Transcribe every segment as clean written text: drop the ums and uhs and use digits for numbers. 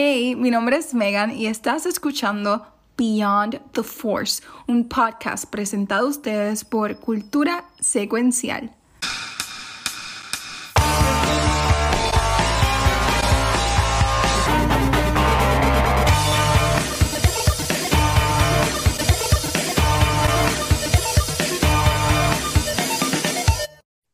Hey, mi nombre es Megan y estás escuchando Beyond the Force, un podcast presentado a ustedes por Cultura Secuencial.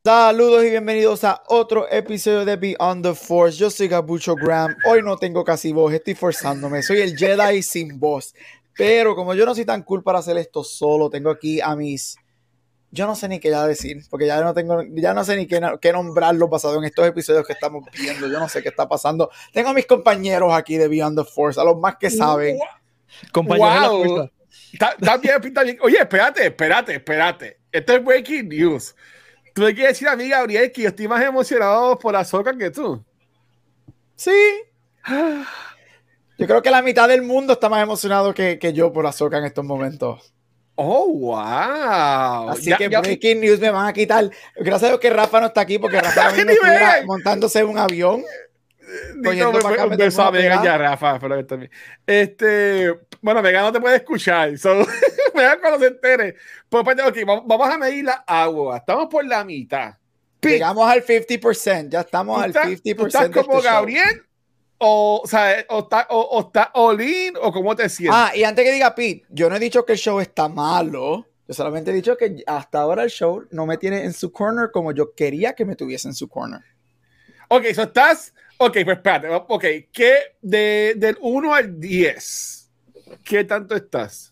Saludos y bienvenidos a otro episodio de Beyond the Force. Yo soy Gabucho Graham. Hoy no tengo casi voz, estoy forzándome. Soy el Jedi sin voz. Pero como yo no soy tan cool para hacer esto solo, tengo aquí a mis... Yo no sé ni qué ya decir, porque ya no sé ni qué nombrarlo basado en estos episodios que estamos viendo. Yo no sé qué está pasando. Tengo a mis compañeros aquí de Beyond the Force, a los más que saben. Compañeros wow. De la fuerza. Está bien. Oye, espérate. Esto es breaking news. ¿Tú le quieres decir a mí, Gabriel, que yo estoy más emocionado por Ahsoka que tú? Sí. Yo creo que la mitad del mundo está más emocionado que yo por Ahsoka en estos momentos. ¡Oh, wow! Así ya, que ya... Breaking News me van a quitar. Gracias a Dios que Rafa no está aquí, porque Rafa no estuviera montándose en un avión. Un beso a Megan y a Rafa. Bueno, Megan no te puede escuchar. So... Vean cuando se entere. Pues, okay, vamos a medir la agua. Estamos por la mitad. Llegamos al 50%. Ya estamos al 50%. ¿Tú estás como este Gabriel? Show. O está Olin, o cómo te sientes. Ah, y antes que diga Pete, yo no he dicho que el show está malo. Yo solamente he dicho que hasta ahora el show no me tiene en su corner como yo quería que me tuviese en su corner. Ok, so estás. Ok, pues espérate. Ok, ¿qué del 1 al 10? ¿Qué tanto estás?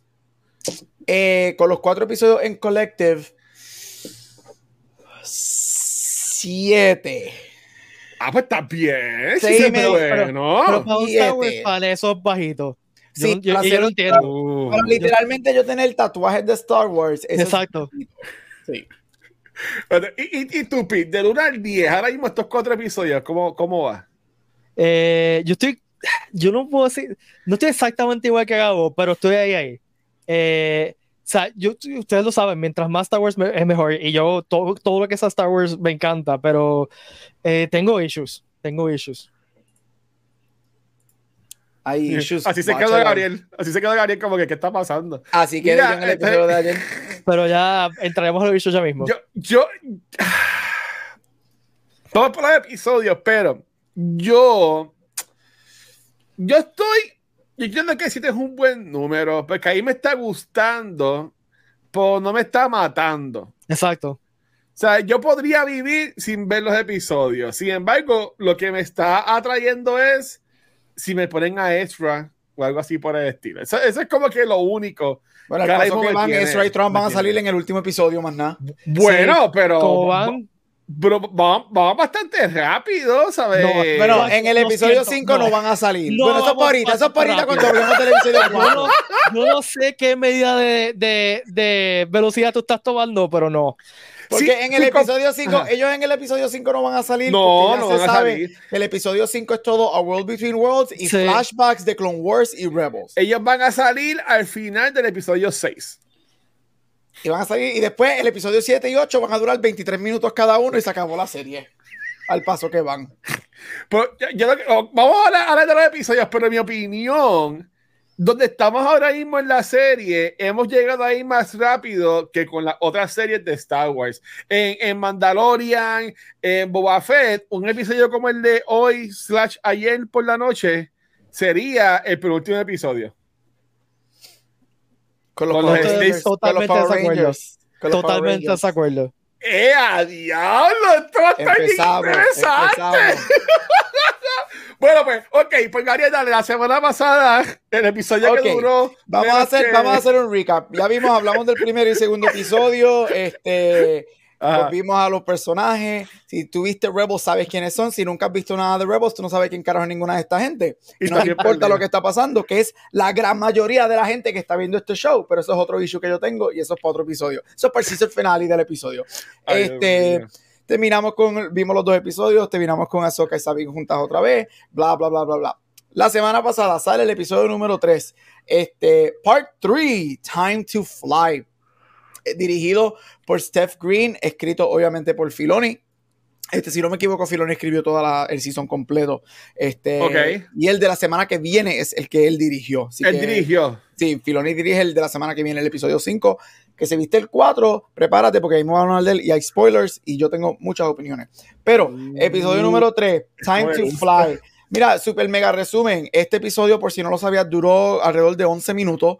Con los 4 episodios en Collective, 7. Ah, pues está bien. 6 y medio. Pero para esos bajitos. Sí, yo lo entiendo. Pero literalmente yo tenía el tatuaje de Star Wars. Exacto. Sí. ¿Y tú, Pete, del 1 al 10, ahora mismo estos 4 episodios, ¿cómo va? Yo no puedo decir, no estoy exactamente igual que Gabo, pero estoy ahí. O sea, ustedes lo saben, mientras más Star Wars es mejor, y yo todo lo que es a Star Wars me encanta, pero tengo issues. Hay issues. Así se quedó Gabriel como que ¿qué está pasando? Así que en el episodio de ayer. Pero ya entraremos a los issues ya mismo. Vamos por los episodios, pero yo estoy... Yo entiendo que 7 es un buen número, porque ahí me está gustando, pero no me está matando. Exacto. O sea, yo podría vivir sin ver los episodios. Sin embargo, lo que me está atrayendo es si me ponen a Ezra o algo así por el estilo. Eso es como que lo único. Bueno, el caso que van Ezra y Thrawn van a salir en el último episodio, más nada. Bueno, sí, pero... Pero vamos bastante rápido, ¿sabes? Bueno, en el episodio 5 no van a salir. No, bueno, eso es para ahorita cuando hablemos del episodio 4. Yo no sé qué medida de velocidad tú estás tomando, pero no. Porque en el episodio 5, ellos en el episodio 5 no van a salir. No van a salir. El episodio 5 es todo A World Between Worlds y flashbacks de Clone Wars y Rebels. Ellos van a salir al final del episodio 6. Y van a salir, y después el episodio 7 y 8 van a durar 23 minutos cada uno y se acabó la serie. Al paso que van. Pero vamos a hablar de los episodios, pero en mi opinión, donde estamos ahora mismo en la serie, hemos llegado ahí más rápido que con las otras series de Star Wars. En Mandalorian, en Boba Fett, un episodio como el de hoy/ayer por la noche sería el penúltimo episodio. Totalmente desacuerdo. ¡A diablo! Empezamos. Bueno, pues, ok, pues Gabriel, dale, la semana pasada, el episodio que duró... Vamos a hacer un recap. Ya hablamos del primer y segundo episodio, vimos a los personajes. Si tuviste Rebels, sabes quiénes son. Si nunca has visto nada de Rebels, tú no sabes quién carajo es ninguna de esta gente. Y no importa lo que está pasando, que es la gran mayoría de la gente que está viendo este show. Pero eso es otro issue que yo tengo y eso es para otro episodio. Eso es para el season finale del episodio. Vimos los 2 episodios, terminamos con Ahsoka y Sabine juntas otra vez. Bla, bla, bla, bla, bla. La semana pasada sale el episodio número 3. Part 3, Time to Fly. Dirigido por Steph Green, escrito obviamente por Filoni, Si no me equivoco, Filoni escribió toda el season completo. Okay. Y el de la semana que viene es el que él dirigió. Él dirigió. Sí, Filoni dirige el de la semana que viene, el episodio 5. Que se viste el 4, prepárate porque ahí me van a hablar de él y hay spoilers y yo tengo muchas opiniones. Pero, episodio número 3, Time to Fly. Mira, super mega resumen. Este episodio, por si no lo sabías, duró alrededor de 11 minutos.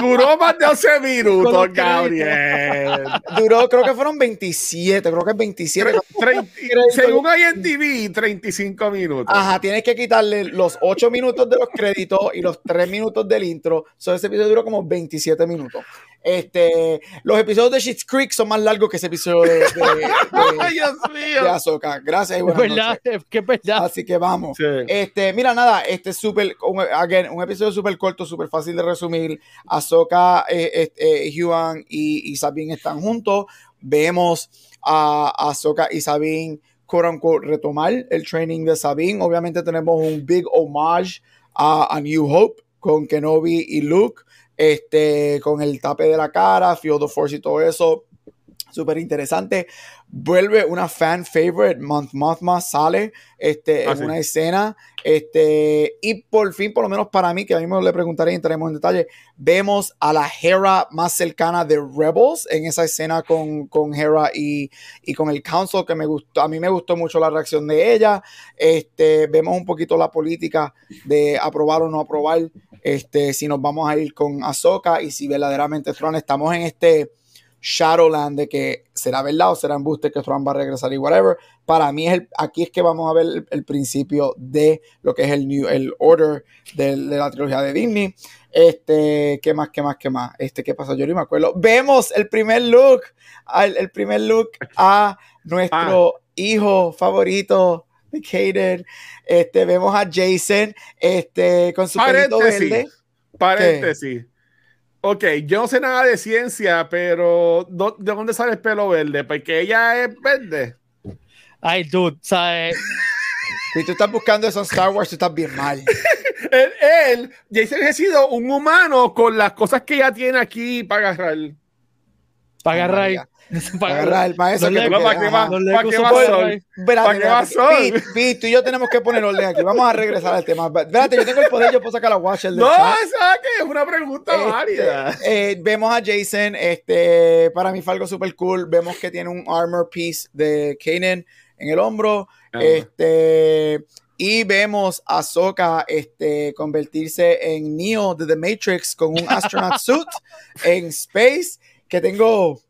Duró más de 11 minutos, Gabriel. Duró, creo que fueron 27. Creo que es 27. 30, según IMDb, 35 minutos. Ajá, tienes que quitarle los 8 minutos de los créditos y los 3 minutos del intro. So, ese episodio duró como 27 minutos. Los episodios de Schitt's Creek son más largos que ese episodio de Dios mío. De Ahsoka. Gracias y buenas noches. Qué verdad. Así que vamos. Sí. Mira, nada, súper, un episodio súper corto, súper fácil de resumir. Ahsoka, Huan y Sabine están juntos. Vemos a Ahsoka y Sabine, quote unquote, retomar el training de Sabine. Obviamente tenemos un big homage a New Hope con Kenobi y Luke. Con el tape de la cara, Feel the Force y todo eso, súper interesante. Vuelve una fan favorite, Mon Mothma sale en una escena, y por fin, por lo menos para mí, que a mí me le preguntaré y entraremos en detalle, vemos a la Hera más cercana de Rebels en esa escena con Hera y con el Council, que me gustó, a mí me gustó mucho la reacción de ella. Vemos un poquito la política de aprobar o no aprobar, si nos vamos a ir con Ahsoka y si verdaderamente Thrawn, estamos en este Shadowland de que será verdad o será embuste que Thrawn va a regresar y whatever. Para mí aquí es que vamos a ver el principio de lo que es el order de la trilogía de Disney. ¿Qué más? ¿Qué pasa? Yo ni me acuerdo. Vemos el primer look a nuestro hijo favorito de Kaden. Vemos a Jason con su pelito verde. Paréntesis. Ok, yo no sé nada de ciencia, pero ¿de dónde sale el pelo verde? Porque ella es verde. Ay, dude, ¿sabes? Si tú estás buscando eso en Star Wars, tú estás bien mal. él, Jason ha sido un humano con las cosas que ella tiene aquí para agarrar. Para agarrar el maestro. ¿Para qué va sol? Tú y yo tenemos que poner orden aquí. Vamos a regresar al tema. Espérate, yo tengo el poder, yo puedo sacar la Watcher. No, saque, es una pregunta válida. Vemos a Jason. Para mí fue algo súper cool. Vemos que tiene un armor piece de Kanan en el hombro. Y vemos a Ahsoka convertirse en Neo de The Matrix con un astronaut suit en space. Que tengo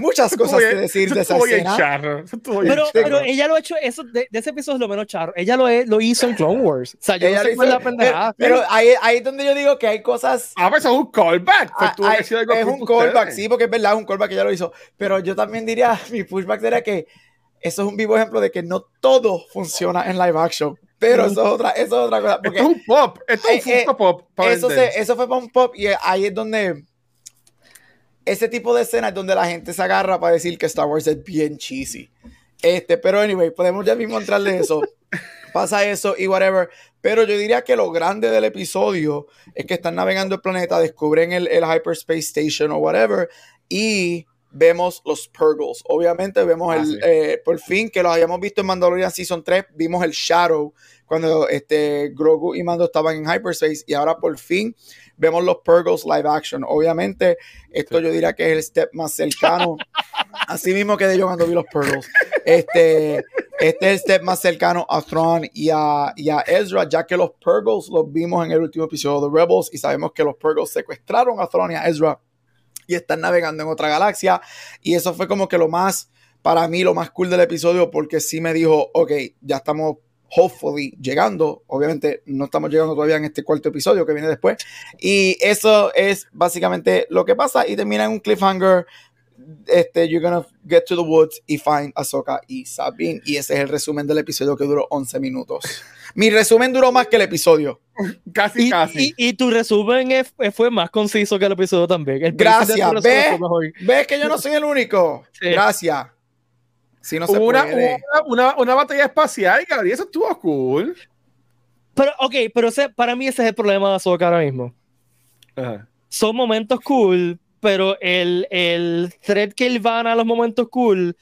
muchas cosas que decir de esa escena. Pero ella lo ha hecho, eso de ese episodio es lo menos charro. Ella lo hizo en Clone Wars. O sea, yo no sé cuál es la pendejada. Pero ahí es donde yo digo que hay cosas... pues es un callback. Es un callback, sí, porque es verdad, es un callback que ella lo hizo. Pero yo también diría, mi pushback sería que eso es un vivo ejemplo de que no todo funciona en live action. Pero eso es otra cosa. Porque esto es un pop. Esto es un pop. Eso fue para un pop y ahí es donde... Ese tipo de escenas donde la gente se agarra para decir que Star Wars es bien cheesy. Pero anyway, podemos ya mismo entrarle eso. Pasa eso y whatever. Pero yo diría que lo grande del episodio es que están navegando el planeta, descubren el Hyperspace Station o whatever, y vemos los Purgles. Obviamente vemos por fin, que los habíamos visto en Mandalorian Season 3, vimos el Shadow, cuando Grogu y Mando estaban en Hyperspace, y ahora por fin vemos los Purgles live action. Obviamente, esto yo diría que es el step más cercano, así mismo quedé yo cuando vi los Purgles. Este es el step más cercano a Thrawn y a Ezra, ya que los Purgles los vimos en el último episodio de Rebels, y sabemos que los Purgles secuestraron a Thrawn y a Ezra, y están navegando en otra galaxia, y eso fue como que para mí lo más cool del episodio, porque sí me dijo, ok, ya estamos hopefully llegando. Obviamente no estamos llegando todavía en este cuarto episodio que viene después, y eso es básicamente lo que pasa, y termina en un cliffhanger. You're gonna get to the woods y find Ahsoka y Sabine, y ese es el resumen del episodio, que duró 11 minutos. Mi resumen duró más que el episodio. Casi. Y tu resumen fue más conciso que el episodio también. Gracias. ¿Ves que yo no soy el único? Sí. Gracias. Si no una batalla espacial, Gabriel, eso estuvo cool. Pero, ok, para mí ese es el problema de Ahsoka ahora mismo. Ajá. Son momentos cool, pero el thread que él van a los momentos cool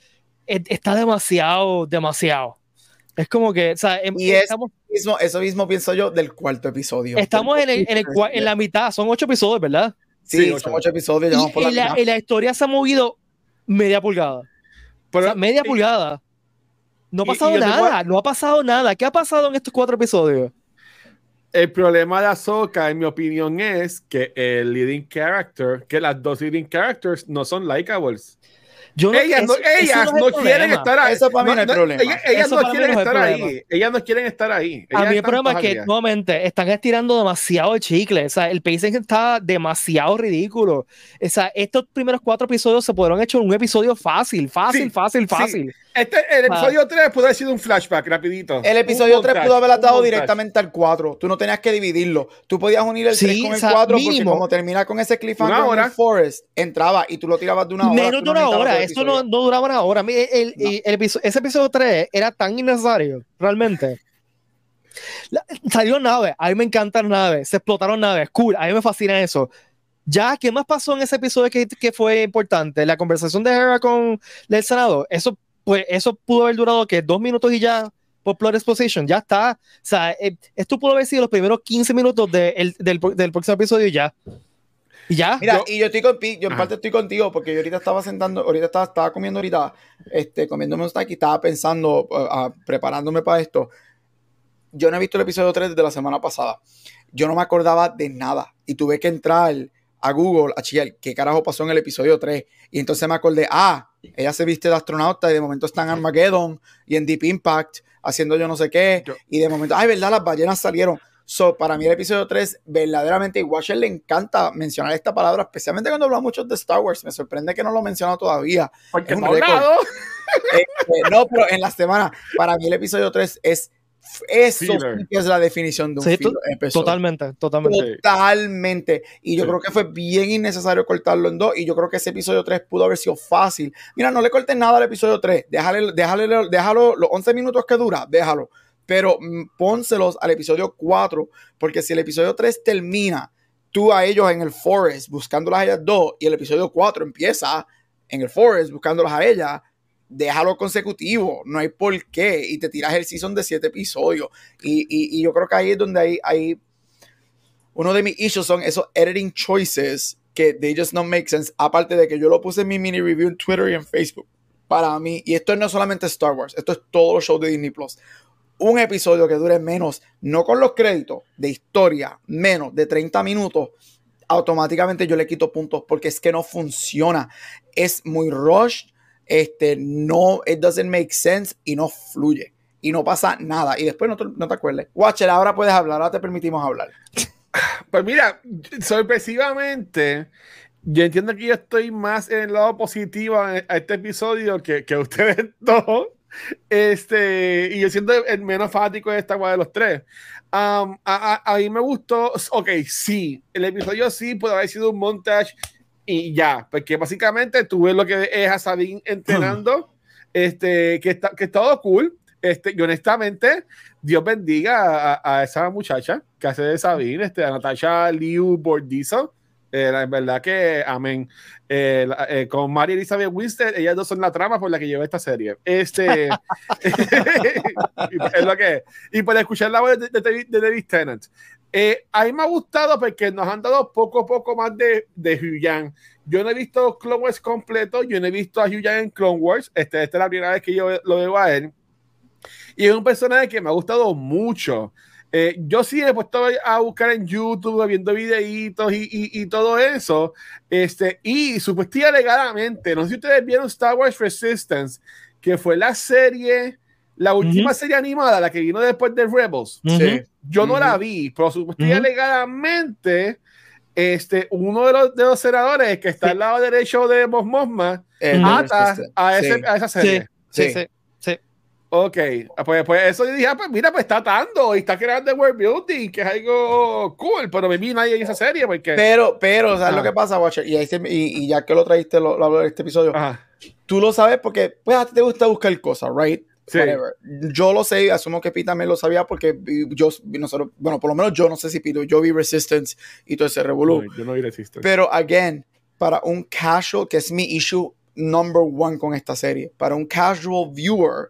está demasiado. Es como que, o sea, y eso mismo pienso yo del cuarto episodio. Estamos en la mitad, son 8 episodios, ¿verdad? Sí, son 8 episodios, ya vamos por la mitad. Y la historia se ha movido media pulgada. Pero, o sea, media pulgada. No ha pasado nada, no ha pasado nada. ¿Qué ha pasado en estos 4 episodios? El problema de Ahsoka, en mi opinión, es que el leading character, que las dos leading characters no son likeables. Ellas no quieren estar ahí. A mí el problema es que nuevamente están estirando demasiado el chicle. O sea, el pacing está demasiado ridículo. O sea, estos primeros 4 episodios se pudieron hecho en un episodio fácil. Sí. El episodio 3 pudo haber sido un flashback rapidito. El episodio 3 pudo haber atado directamente al 4. Tú no tenías que dividirlo. Tú podías unir el 3 con el 4 porque como termina con ese cliffhanger en Forest, entraba y tú lo tirabas de una hora. Menos de una hora. Eso no duraba una hora. Mira, ese episodio 3 era tan innecesario, realmente. Salió naves. A mí me encantan naves. Se explotaron naves. Cool. A mí me fascina eso. Ya, ¿qué más pasó en ese episodio que fue importante? La conversación de Hera con el Senado. Eso pudo haber durado, ¿qué? 2 minutos y ya, por plot exposition, ya está. O sea, esto pudo haber sido los primeros 15 minutos del próximo episodio y ya. Y ya. Mira, yo en parte estoy contigo, porque yo ahorita estaba comiéndome un taquito, estaba pensando, preparándome para esto. Yo no he visto el episodio 3 desde la semana pasada. Yo no me acordaba de nada y tuve que entrar a Google a chillar qué carajo pasó en el episodio 3. Y entonces me acordé, ella se viste de astronauta y de momento está en Armageddon y en Deep Impact haciendo yo no sé qué. Y de momento, verdad, las ballenas salieron. So, para mí el episodio 3, verdaderamente, y Watcher le encanta mencionar esta palabra, especialmente cuando hablamos mucho de Star Wars. Me sorprende que no lo menciona todavía. Porque es un récord. No, pero en la semana, para mí el episodio 3 es... Eso sí que es la definición de un episodio. Totalmente. Y yo creo que fue bien innecesario cortarlo en 2. Y yo creo que ese episodio 3 pudo haber sido fácil. Mira, no le cortes nada al episodio 3. Déjalo los 11 minutos que dura. Déjalo. Pero pónselos al episodio 4. Porque si el episodio 3 termina tú a ellos en el Forest buscándolas a ellas 2. Y el episodio 4 empieza en el Forest buscándolas a ellas. Déjalo consecutivo, no hay por qué, y te tiras el season de 7 episodios, y yo creo que ahí es donde hay uno de mis issues, son esos editing choices que they just don't make sense, aparte de que yo lo puse en mi mini review en Twitter y en Facebook. Para mí, y esto no es solamente Star Wars, esto es todos los shows de Disney Plus, un episodio que dure menos, no con los créditos, de historia, menos de 30 minutos, automáticamente yo le quito puntos, porque es que no funciona, es muy rushed. No, it doesn't make sense y no fluye, y no pasa nada, y después no te acuerdes. Watcher, ahora puedes hablar, ahora te permitimos hablar. Pues mira, sorpresivamente, yo entiendo que yo estoy más en el lado positivo a este episodio que ustedes dos, y yo siento el menos fanático de esta guay de los 3. A mí me gustó, ok, sí, el episodio sí puede haber sido un montaje y ya, porque básicamente tú ves lo que es a Sabine entrenando, que está todo cool, y honestamente, Dios bendiga a esa muchacha que hace de Sabine, a Natasha Liu Bordizzo, en verdad que amén. Con Mary Elizabeth Winstead, ellas dos son la trama por la que lleva esta serie. Es lo que es. Y para escuchar la voz de David Tennant. A mí me ha gustado porque nos han dado poco a poco más de Hu Yang. Yo no he visto Clone Wars completo, yo no he visto a Hu Yang en Clone Wars. Esta es la primera vez que yo lo veo a él. Y es un personaje que me ha gustado mucho. Yo sí he puesto a buscar en YouTube, viendo videitos y todo eso. Y supuestamente alegadamente, no sé si ustedes vieron Star Wars Resistance, que fue la serie... La última serie animada, la que vino después de Rebels, yo no la vi, pero supuestamente alegadamente uno de los senadores que está al lado derecho de Mos Mothma ata a esa serie. Sí. Ok, pues eso yo dije, pues está atando y está creando World Building, que es algo cool, pero me vi nadie en esa serie. Porque... Pero ¿sabes lo que pasa, Watcher? Y ya que lo trajiste, lo hablé de este episodio, tú lo sabes porque pues a ti te gusta buscar cosas, ¿right? Sí. Yo lo sé, asumo que Pete también lo sabía porque por lo menos yo no sé si Pete, yo vi Resistance y todo ese revolú. No, yo no vi Resistance. Pero, again, para un casual, que es mi issue number one con esta serie. Para un casual viewer,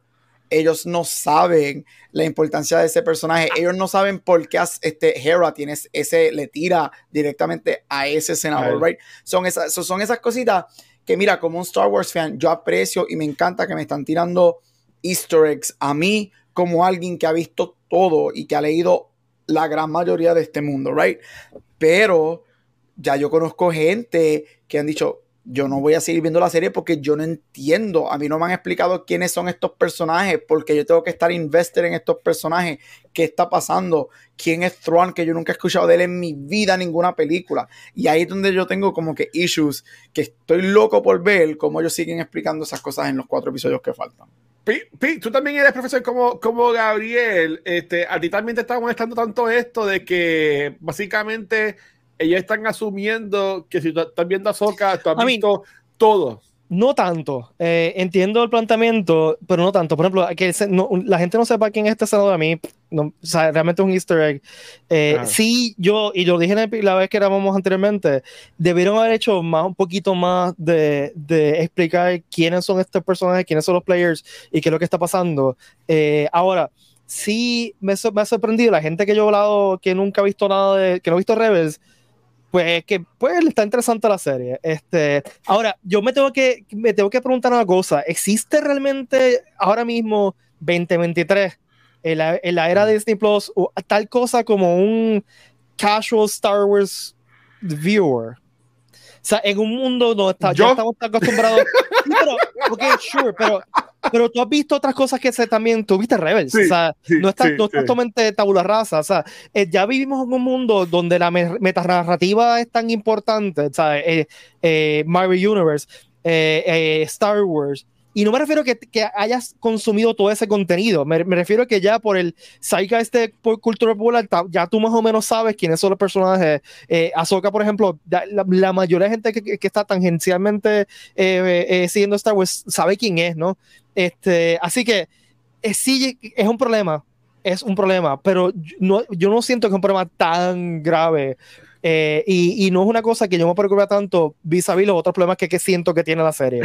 ellos no saben la importancia de ese personaje. Ellos no saben por qué Hera tiene ese, le tira directamente a ese senador, right? Son esas cositas que, mira, como un Star Wars fan, yo aprecio y me encanta que me están tirando easter eggs a mí como alguien que ha visto todo y que ha leído la gran mayoría de este mundo, right? Pero ya yo conozco gente que han dicho, yo no voy a seguir viendo la serie porque yo no entiendo. A mí no me han explicado quiénes son estos personajes, porque yo tengo que estar invested en estos personajes. ¿Qué está pasando? ¿Quién es Thrawn? Que yo nunca he escuchado de él en mi vida, ninguna película. Y ahí es donde yo tengo como que issues, que estoy loco por ver cómo ellos siguen explicando esas cosas en los 4 episodios que faltan. Pi, tú también eres profesor como Gabriel. A ti también te está molestando tanto esto de que básicamente ellas están asumiendo que si tú estás viendo Ahsoka, tú has visto todo. No tanto. Entiendo el planteamiento, pero no tanto. Por ejemplo, que la gente no sepa quién es este senador, a mí, no, o sea, realmente es un easter egg. Sí, yo dije la vez que éramos anteriormente, debieron haber hecho un poquito más de explicar quiénes son estos personajes, quiénes son los players y qué es lo que está pasando. Ahora, sí me ha sorprendido la gente que yo he hablado que nunca ha visto nada que no ha visto Rebels. Pues está interesante la serie. Ahora, yo me tengo que preguntar una cosa. ¿Existe realmente ahora mismo 2023 en la era de Disney Plus tal cosa como un casual Star Wars viewer? O sea, en un mundo donde ya estamos acostumbrados. Pero, okay, sure, pero tú has visto otras cosas que también tú viste Rebels, sí, o sea, sí, no estás totalmente tabula rasa, o sea, ya vivimos en un mundo donde la metanarrativa es tan importante, o sea, Marvel Universe, Star Wars, y no me refiero que hayas consumido todo ese contenido, me refiero que ya por el zeitgeist de cultura popular, ya tú más o menos sabes quiénes son los personajes. Ahsoka, por ejemplo, la mayoría de gente que está tangencialmente siguiendo Star Wars sabe quién es, ¿no? Así que sí, es un problema, pero yo no siento que es un problema tan grave. Y no es una cosa que yo me preocupe tanto vis-a-vis los otros problemas que siento que tiene la serie.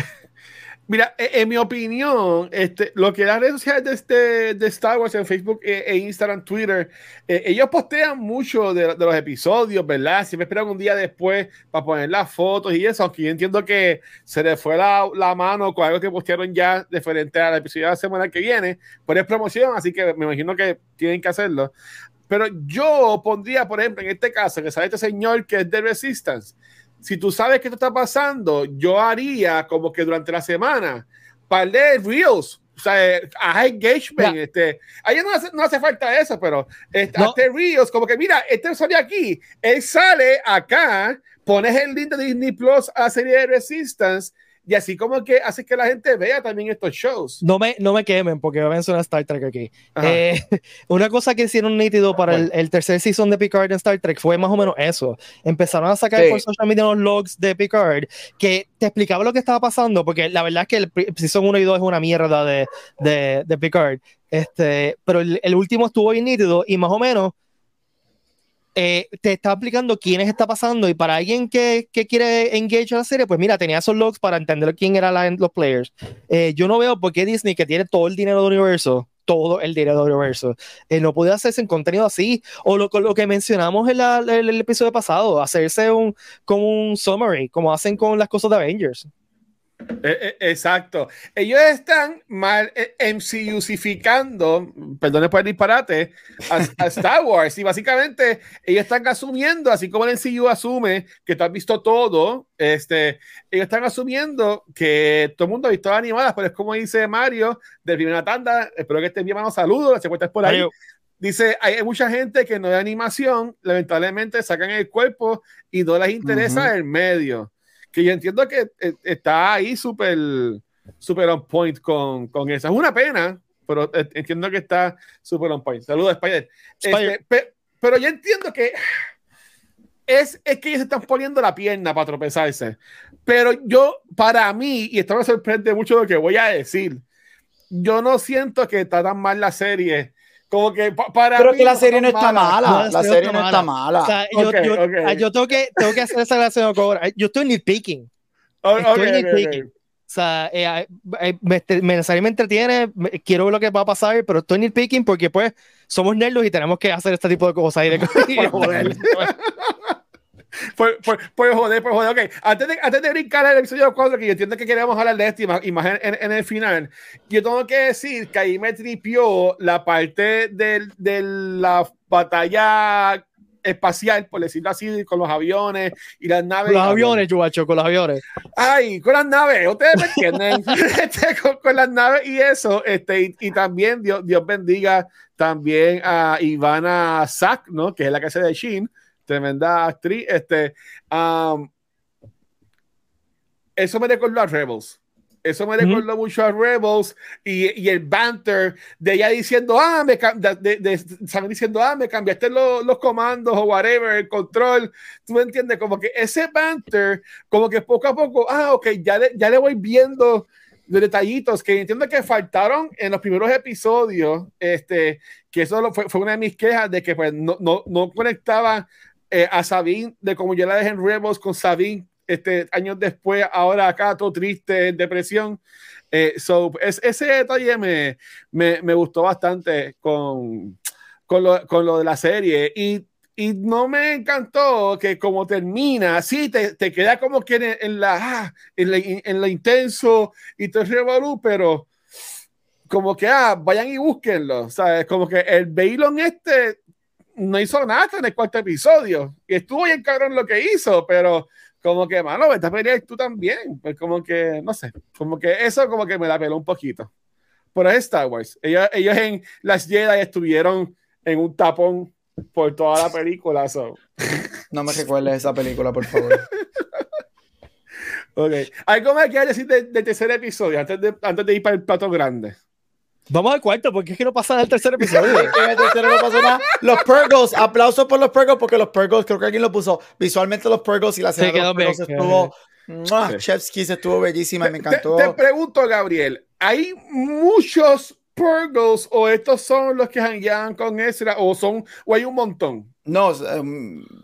Mira, en mi opinión, lo que las redes sociales de Star Wars en Facebook e Instagram, Twitter, ellos postean mucho de los episodios, ¿verdad? Siempre esperan un día después para poner las fotos y eso, aunque yo entiendo que se les fue la mano con algo que postearon ya diferente al episodio de la semana que viene, pero es promoción, así que me imagino que tienen que hacerlo. Pero yo pondría, por ejemplo, en este caso, que sale este señor que es de Resistance. Si tú sabes que esto está pasando, yo haría como que durante la semana par de reels, o sea, a engagement, yeah. Ahí no hace falta eso, pero hazte reels, como que mira, sale aquí, él sale acá, pones el link de Disney Plus a la serie de Resistance, y así como que hace que la gente vea también estos shows. No me quemen, porque voy a mencionar Star Trek aquí. Una cosa que hicieron nítido para el tercer season de Picard en Star Trek fue más o menos eso. Empezaron a sacar por social media los logs de Picard que te explicaba lo que estaba pasando, porque la verdad es que el season 1 y 2 es una mierda de Picard. Pero el último estuvo bien nítido y más o menos te está explicando quiénes está pasando, y para alguien que quiere engage a la serie, pues mira, tenía esos logs para entender quién eran los players. Yo no veo por qué Disney, que tiene todo el dinero del universo, no podía hacerse un contenido así, o lo que mencionamos en el episodio pasado, hacerse como un summary, como hacen con las cosas de Avengers. Exacto. Ellos están mal MCUificando, perdone por el disparate, a Star Wars, y básicamente ellos están asumiendo, así como el MCU asume que tú has visto todo, ellos están asumiendo que todo el mundo ha visto las animadas, pero es como dice Mario de primera tanda, espero que estés bien, mano, saludos, las encuentras por ahí. Mario. Dice, hay mucha gente que no ve animación, lamentablemente sacan el cuerpo y no les interesa el medio. Que yo entiendo que está ahí súper on point con eso. Es una pena, pero entiendo que está súper on point. Saludos, Spider. Pero yo entiendo que es que ellos están poniendo la pierna para tropezarse. Pero para mí, y esto me sorprende mucho lo que voy a decir, yo no siento que está tan mal la serie. Como que pero que la serie no está mala. La serie no está mala. O sea, yo tengo que hacer esa relación. Yo estoy nitpicking. O sea, me entretiene, quiero ver lo que va a pasar, pero estoy nitpicking porque pues somos nerdos y tenemos que hacer este tipo de cosas. Por joder. Por joder, ok. Antes de brincar al episodio 4, que yo entiendo que queríamos hablar de esto y más en el final, yo tengo que decir que ahí me tripió la parte de la batalla espacial, por decirlo así, con los aviones y las naves. Con los aviones. Ay, con las naves, ustedes me entienden. Con las naves y eso. Y también, Dios bendiga también a Ivana Sack, ¿no? Que es la que hace de Shin, tremenda actriz. Eso me recordó a Rebels. Eso me recordó mucho a Rebels y el banter de ella diciendo, me cambiaste los comandos o whatever, el control. ¿Tú me entiendes? Como que ese banter, como que poco a poco, ya le voy viendo los detallitos que entiendo que faltaron en los primeros episodios, que eso fue una de mis quejas de que pues no conectaba a Sabine de como yo la dejé en Rebels con Sabine. Años después, ahora acá todo triste, en depresión. Ese detalle me gustó bastante con lo de la serie. Y no me encantó que como termina, sí, te queda como que en lo intenso y todo el revolú, pero como que vayan y búsquenlo, ¿sabes? Como que el Bailon no hizo nada en el cuarto episodio. Y estuvo bien cabrón lo que hizo, pero como que, mano, esta pelea es tú también. Pues como que, no sé, como que eso como que me la peló un poquito. Pero es Star Wars. Ellos en las Jedi estuvieron en un tapón por toda la película. So. No me recuerdes esa película, por favor. Ok. ¿Algo más que decir del tercer episodio antes de ir para el plato grande? Vamos al cuarto, porque es que no pasa el tercer episodio. En el tercero no pasó nada. Los Purgles, aplausos por los Purgles, porque los Purgles, creo que alguien lo puso. Visualmente los Purgles y la escena de los Purgles estuvo... Sí. Chef's Kiss estuvo bellísima y me encantó. Te pregunto, Gabriel, ¿hay muchos Purgles o estos son los que janguean con Ezra o hay un montón? No,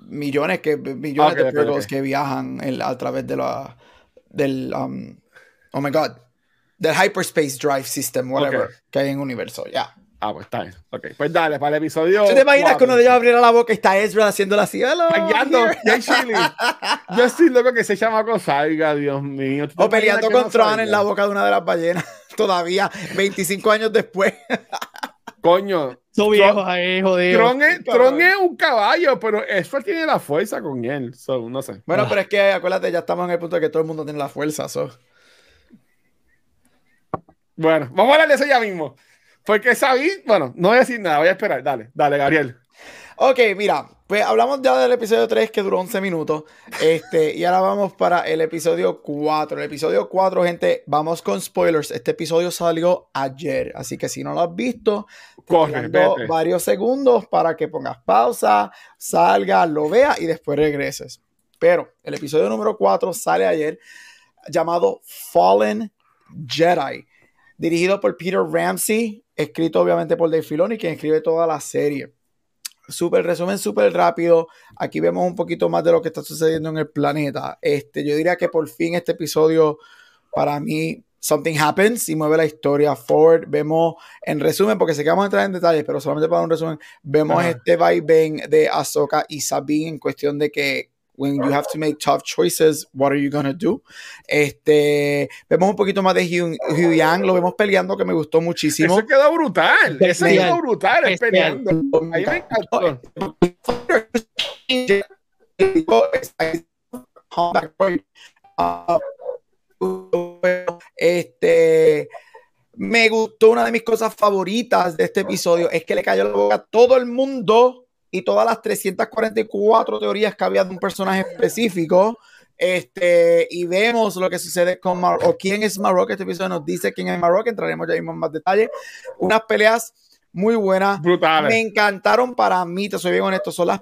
millones de Purgles que viajan a través de oh my God. Del Hyperspace Drive System, whatever, que hay en Universo, ya. Yeah. Pues está bien. Ok, pues dale, para el episodio... ¿Tú te imaginas que uno de ellos abriera la boca y está Ezra haciéndola así? Yo estoy loco que ese chamaco salga, Dios mío. O peleando con Tron en la boca de una de las ballenas, todavía, 25 años después. Coño. Son viejos ahí, jodido. Tron es un caballo, pero Ezra tiene la fuerza con él, so, no sé. Bueno, pero es que, acuérdate, ya estamos en el punto de que todo el mundo tiene la fuerza, so... Bueno, vamos a hablar de eso ya mismo. Porque Sabine, bueno, no voy a decir nada, voy a esperar. Dale, Gabriel. Ok, mira, pues hablamos ya del episodio 3 que duró 11 minutos. Y ahora vamos para el episodio 4. El episodio 4, gente, vamos con spoilers. Este episodio salió ayer, así que si no lo has visto, corre, vete varios segundos para que pongas pausa, salgas, lo veas y después regreses. Pero el episodio número 4 sale ayer, llamado Fallen Jedi. Dirigido por Peter Ramsey, escrito obviamente por Dave Filoni, quien escribe toda la serie. Súper resumen, súper rápido. Aquí vemos un poquito más de lo que está sucediendo en el planeta. Yo diría que por fin este episodio, para mí, something happens y mueve la historia forward. Vemos, en resumen, porque sé que vamos a entrar en detalles, pero solamente para un resumen, vemos este vaivén de Ahsoka y Sabine en cuestión de que when you have to make tough choices, what are you gonna do? Vemos un poquito más de Hu Yang, lo vemos peleando, que me gustó muchísimo. Eso quedó brutal. Es peleando. Ahí me encantó. Me gustó, una de mis cosas favoritas de este episodio es que le cayó la boca a todo el mundo y todas las 344 teorías que había de un personaje específico, y vemos lo que sucede con Marrok, o quién es Marrok. Este episodio nos dice quién es Marrok, entraremos ya mismo en más detalle. Unas peleas muy buenas, brutales. Me encantaron, para mí, te soy bien honesto, son las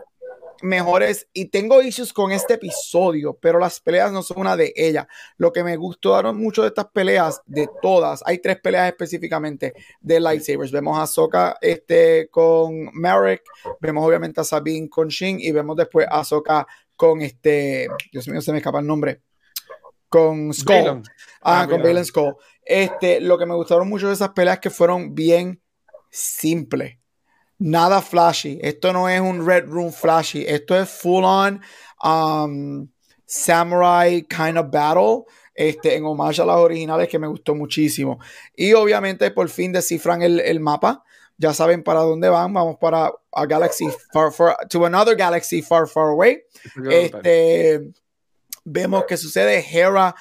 mejores, y tengo issues con este episodio, pero las peleas no son una de ellas. Lo que me gustaron mucho de estas peleas, de todas, hay tres peleas específicamente de lightsabers. Vemos a Ahsoka con Marek, vemos obviamente a Sabine con Shin, y vemos después a Ahsoka con Dios mío, se me escapa el nombre, con Skull. Con Balen Skull. Lo que me gustaron mucho de esas peleas que fueron bien simples. Nada flashy. Esto no es un Red Room flashy. Esto es full on samurai kind of battle. En homenaje a las originales, que me gustó muchísimo. Y obviamente por fin descifran el mapa. Ya saben para dónde van. Vamos para a galaxy to another galaxy far, far away. Vemos que sucede. Hera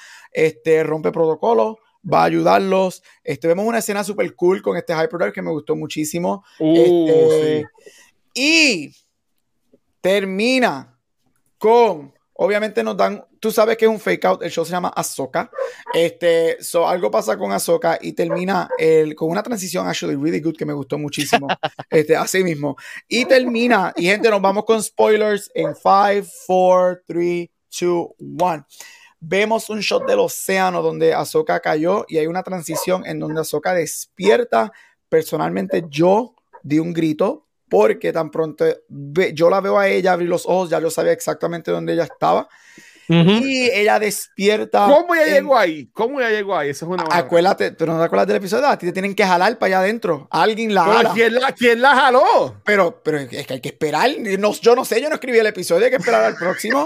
rompe protocolo, va a ayudarlos. Vemos una escena super cool con este Hyperdrive que me gustó muchísimo. Sí. Y termina con... Obviamente nos dan... Tú sabes que es un fake out. El show se llama Ahsoka. Algo pasa con Ahsoka y termina con una transición actually really good que me gustó muchísimo. Así mismo. Y termina. Y gente, nos vamos con spoilers en 5, 4, 3, 2, 1. Vemos un shot del océano donde Ahsoka cayó y hay una transición en donde Ahsoka despierta. Personalmente yo di un grito porque tan pronto yo la veo a ella abrir los ojos, ya yo sabía exactamente dónde ella estaba. Uh-huh. Y ella despierta. ¿Cómo ella llegó ahí? Esa es una buena. Acuérdate, ¿tú no te acuerdas del episodio? A ti te tienen que jalar para allá adentro. Alguien la jala. ¿Quién la jaló? Pero es que hay que esperar. No, yo no sé, yo no escribí el episodio, hay que esperar al próximo.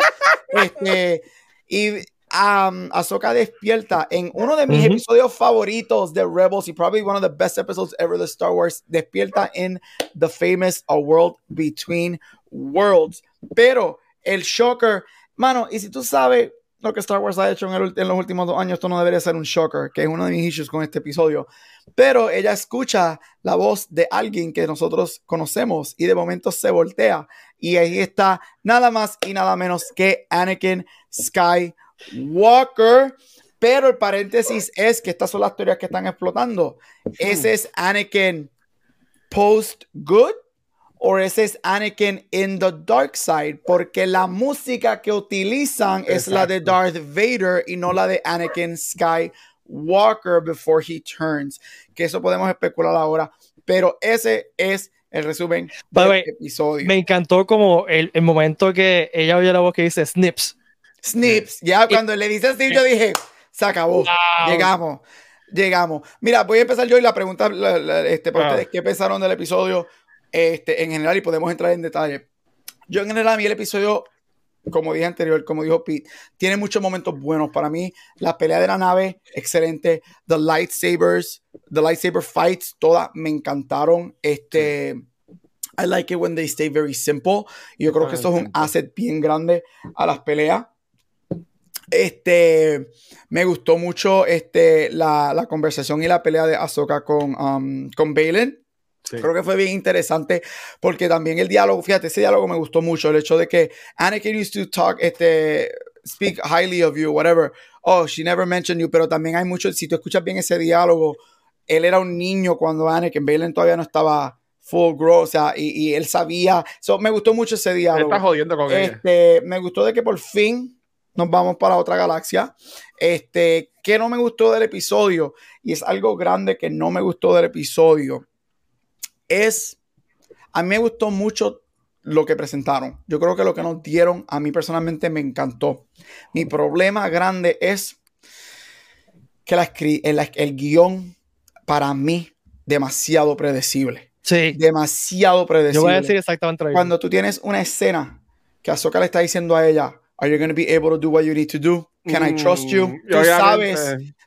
Ahsoka despierta en uno de mis episodios favoritos de Rebels y probably one of the best episodes ever de Star Wars. Despierta en the famous A World Between Worlds. Pero el shocker... Mano, y si tú sabes lo que Star Wars ha hecho en los últimos 2 años, esto no debería ser un shocker, que es uno de mis issues con este episodio. Pero ella escucha la voz de alguien que nosotros conocemos y de momento se voltea. Y ahí está nada más y nada menos que Anakin Skywalker. Pero el paréntesis es que estas son las teorías que están explotando. ¿Ese es Anakin post-good? ¿O ese es Anakin in the dark side? Porque la música que utilizan es la de Darth Vader y no la de Anakin Skywalker before he turns. Que eso podemos especular ahora. Pero ese es el resumen del episodio. Me encantó como el momento que ella oye la voz que dice Snips. Snips. Ya cuando le dice Snips yo dije, se acabó. Wow. Llegamos. Mira, voy a empezar yo y la pregunta para ustedes. ¿Qué pensaron del episodio? En general, y podemos entrar en detalle. Yo en general, a mí el episodio, como dijo Pete, tiene muchos momentos buenos para mí. La pelea de la nave, excelente. The lightsaber fights, todas me encantaron. I like it when they stay very simple. Y yo creo que eso es un asset bien grande a las peleas. Me gustó mucho la conversación y la pelea de Ahsoka con Balen. Sí. Creo que fue bien interesante porque también el diálogo, fíjate, ese diálogo me gustó mucho, el hecho de que Anakin used to talk, speak highly of you, whatever, oh, she never mentioned you, pero también hay mucho, si tú escuchas bien ese diálogo, él era un niño cuando Anakin, Balen todavía no estaba full grown, o sea, y él sabía, me gustó mucho ese diálogo. Está jodiendo con ella. Me gustó de que por fin nos vamos para otra galaxia. ¿Qué no me gustó del episodio? Y es algo grande que no me gustó del episodio. A mí me gustó mucho lo que presentaron. Yo creo que lo que nos dieron, a mí personalmente me encantó. Mi problema grande es que el guión, para mí, demasiado predecible. Sí. Demasiado predecible. Yo voy a decir exactamente lo mismo. Cuando tú tienes una escena que Ahsoka le está diciendo a ella, ¿Are you going to be able to do what you need to do? Can I trust you?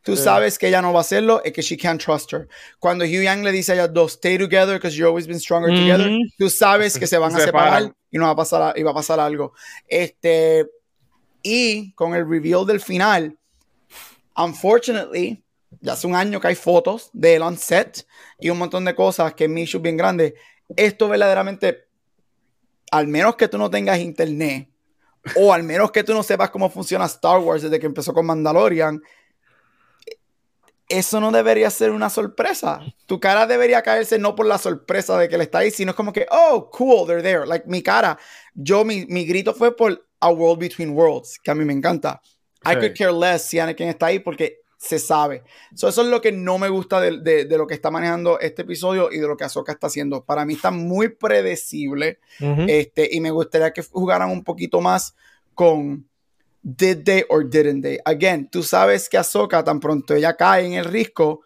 Tú sabes que ella no va a hacerlo, es que she can't trust her. Cuando Hugh Yang le dice a ellas dos, stay together because you've always been stronger together, tú sabes que se van a separar y no va a pasar, y va a pasar algo. Y con el reveal del final, unfortunately, ya hace un año que hay fotos de él on set y un montón de cosas que me hizo bien grande. Esto verdaderamente, al menos que tú no tengas internet, o al menos que tú no sepas cómo funciona Star Wars desde que empezó con Mandalorian, eso no debería ser una sorpresa. Tu cara debería caerse no por la sorpresa de que él está ahí, sino es como que, oh, cool, they're there. Like, mi cara. Mi grito fue por A World Between Worlds, que a mí me encanta. Okay. I could care less si Anakin está ahí porque se sabe. Eso es lo que no me gusta de lo que está manejando este episodio y de lo que Ahsoka está haciendo. Para mí está muy predecible y me gustaría que jugaran un poquito más con Did they or didn't they? Again, tú sabes que Ahsoka, tan pronto ella cae en el risco,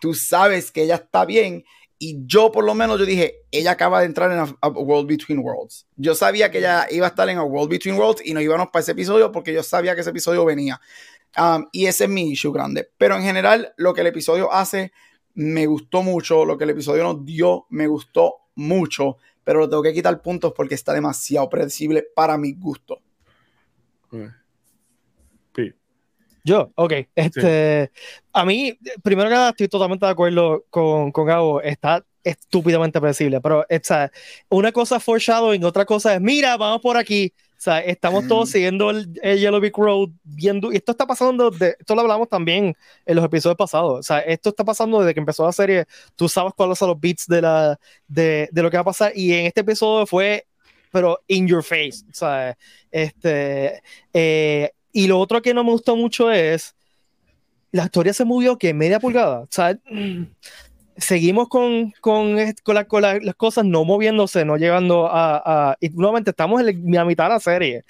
tú sabes que ella está bien. Y yo, por lo menos, yo dije, ella acaba de entrar en a World Between Worlds. Yo sabía que ella iba a estar en A World Between Worlds y nos íbamos para ese episodio porque yo sabía que ese episodio venía. Y ese es mi issue grande. Pero en general, lo que el episodio hace, me gustó mucho. Lo que el episodio nos dio, me gustó mucho. Pero lo tengo que quitar puntos porque está demasiado predecible para mi gusto. Sí. Yo, ok. A mí, primero que nada, estoy totalmente de acuerdo con Gabo. Está estúpidamente predecible. Pero una cosa es foreshadowing, otra cosa es, mira, vamos por aquí. O sea, estamos todos siguiendo el Yellow Brick Road, viendo, y esto está pasando, esto lo hablamos también en los episodios pasados. O sea, esto está pasando desde que empezó la serie. Tú sabes cuáles son los beats de lo que va a pasar, y en este episodio fue, pero in your face. O sea, y lo otro que no me gustó mucho es la historia se movió que media pulgada. O sea, seguimos con las cosas no moviéndose, no llegando a y nuevamente estamos en la mitad de la serie.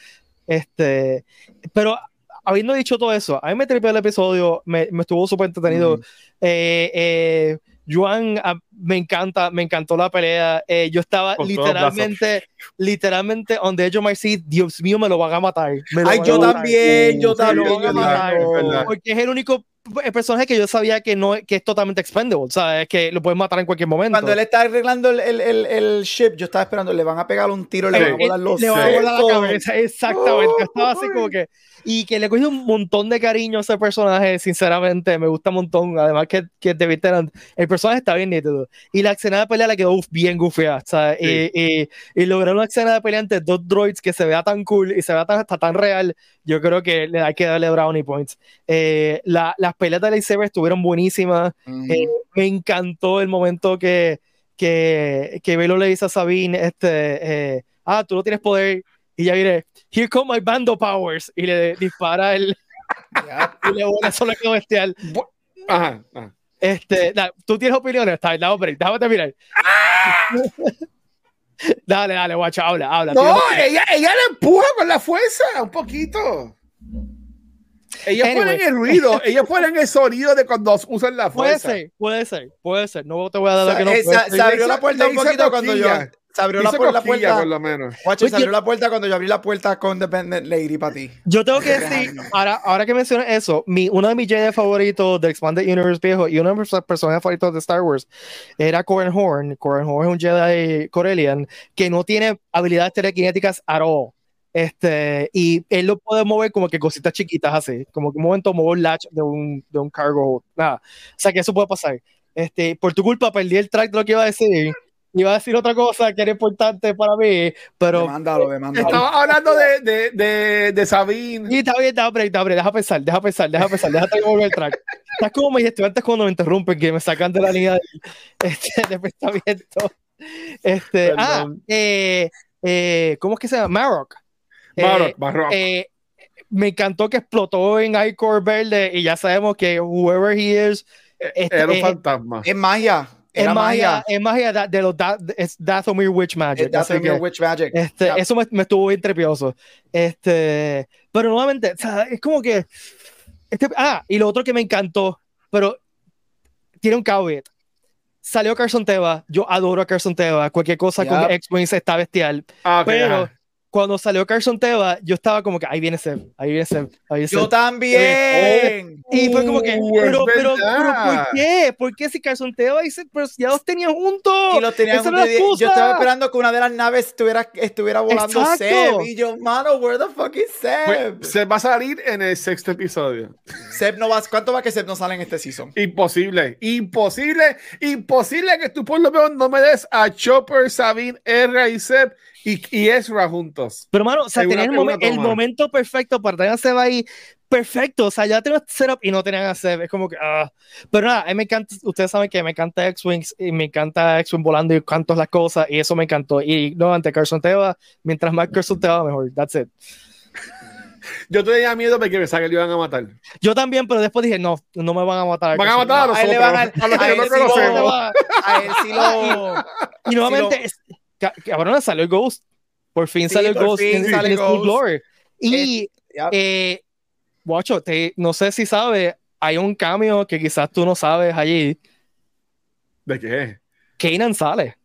Pero habiendo dicho todo eso, a mí me tripeó el episodio, me estuvo súper entretenido. Joan, me encantó la pelea. Yo estaba literalmente on the edge of my seat. Dios mío, me lo van a matar. Yo también. Porque es el único personaje que yo sabía que es totalmente expendable, ¿sabes? Que lo pueden matar en cualquier momento. Cuando él está arreglando el ship, yo estaba esperando, le van a pegar un tiro, le van a volar los sesos. Le van a volar la cabeza, exactamente. Estaba así como que... Y que le cogí un montón de cariño a ese personaje, sinceramente, me gusta un montón. Además que David Tennant, el personaje está bien nítido. Y la escena de pelea le quedó bien goofeada, ¿sabes? Sí. Y lograr una escena de pelea entre dos droids que se vea tan cool y se vea tan real, yo creo que hay que darle brownie points. Las peleas de lightsaber estuvieron buenísimas. Me encantó el momento que Velo le dice a Sabine, tú no tienes poder, y ya diré, here come my bando powers, y le dispara el y le bola solo que bestial. Ajá. Tú tienes opiniones, está bien, déjame terminar. Dale, guacho, habla. No, ella le empuja con la fuerza un poquito. Ellos ponen el ruido, ellos ponen el sonido de cuando usan la fuerza. Puede ser. No te voy a dar lo que no puede. Se abrió la puerta un poquito cuando yo... Se abrió la puerta, por lo menos. Guacho, se abrió la puerta cuando yo abrí la puerta con Dependent Lady para ti. Yo tengo que decir, ahora que mencionas eso, uno de mis Jedi favoritos del Expanded Universe viejo y uno de mis personajes favoritos de Star Wars era Corran Horn. Corran Horn es un Jedi Corellian que no tiene habilidades telequinéticas at all. Y él lo puede mover como que cositas chiquitas así, como que un momento movió el latch de un cargo, nada, o sea que eso puede pasar. Por tu culpa perdí el track de lo que iba a decir otra cosa que era importante para mí, pero... Demándalo. Estaba hablando de Sabine. Y está bien, deja pensar, déjate mover el track. Estás como mis estudiantes cuando me interrumpen, que me sacan de la línea de pensamiento. ¿Cómo es que se llama? Marok. Me encantó que explotó en I-Corps verde y ya sabemos que whoever he is era un fantasma. Es magia de los Dathomir Witch Magic. Yep. Eso me estuvo bien trepioso. Pero nuevamente, o sea, es como que y lo otro que me encantó, pero tiene un caveat. Salió Carson Teva, yo adoro a Carson Teva, cualquier cosa con X-Wings está bestial, pero cuando salió Carson Teva, yo estaba como que, ahí viene Seb. Yo también. Y fue como que, pero ¿por qué? ¿Por qué si Carson Teva y Seb, pero ya los tenían juntos? Y los tenían juntos. Yo estaba esperando que una de las naves estuviera volando. Exacto. Seb, y yo, mano, where the fuck is Seb? Seb va a salir en el sexto episodio. Seb no va, ¿cuánto va que Seb no sale en este season? Imposible que tú por lo menos no me des a Chopper, Sabine, Erra y Seb y Ezra juntos. Pero, hermano, o sea, tenían el momento perfecto para tener a Seb ahí. Perfecto. O sea, ya tenían setup y no tenían a Seb. Es como que... Pero nada, a mí me encanta... Ustedes saben que me encanta X-Wings y me encanta X-Wing volando y cantos las cosas y eso me encantó. Y no, ante Carson Teva, mientras más Carson Teva, mejor. That's it. Yo tenía miedo porque pensaba que le iban a matar. Yo también, pero después dije, no me van a matar. Van a matar a nosotros. A él sí lo... Y nuevamente... Cabrón, salió el Ghost. Por fin salió el Ghost. Y Yep. Guacho, no sé si sabes, hay un cameo que quizás tú no sabes allí. ¿De qué? Keenan sale.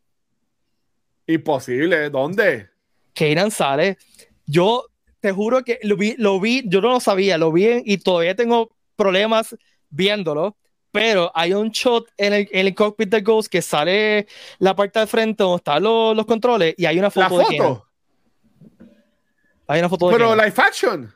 Imposible, ¿dónde? Keenan sale. Yo te juro que lo vi, yo no lo sabía, lo vi y todavía tengo problemas viéndolo, pero hay un shot en el cockpit de Ghost que sale la parte de frente donde están los controles y hay una foto. ¿La foto? De Keenan. Hay una foto de Keenan. Pero live action.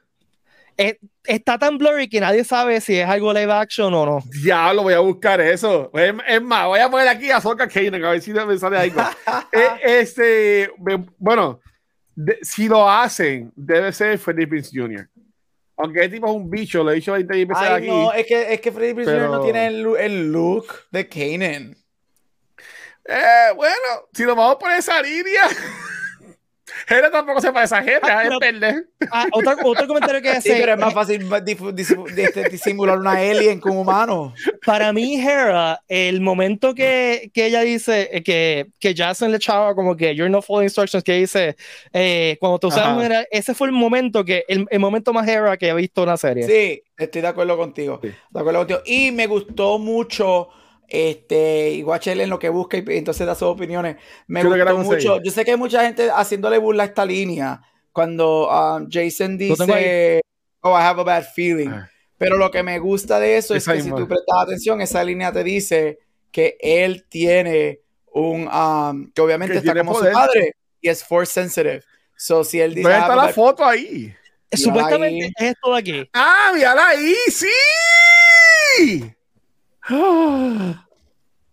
Está tan blurry que nadie sabe si es algo live action o no. Ya lo voy a buscar eso. Es más, voy a poner aquí a Ahsoka Keenan a ver si me sale algo. Bueno, si lo hacen, debe ser Freddie Prinze Jr. Aunque el tipo es un bicho, lo he dicho 20 veces aquí. No, es que Freddie Prinze Jr. no tiene el look de Keenan. Bueno, si lo vamos a poner esa línea... Jera tampoco se parece a Jera, es perder. Otro comentario que hace. Sí, pero es más fácil disimular una alien con humano. Para mí, Hera, el momento que ella dice que Jason le echaba como que you're not following instructions, que dice cuando tú usas general, ese fue el momento el momento más Hera que he visto en la serie. Sí, estoy de acuerdo contigo. Sí. De acuerdo contigo. Y me gustó mucho. Y Guachel en lo que busca y entonces da sus opiniones. Me gustó mucho. Yo sé que hay mucha gente haciéndole burla a esta línea cuando Jason dice oh, I have a bad feeling. Pero lo que me gusta de eso es que si tú prestas atención, esa línea te dice que él tiene que obviamente está como su padre y es force sensitive. So si él dice, está la foto ahí. Supuestamente es esto de aquí. Ah, mírala ahí, sí.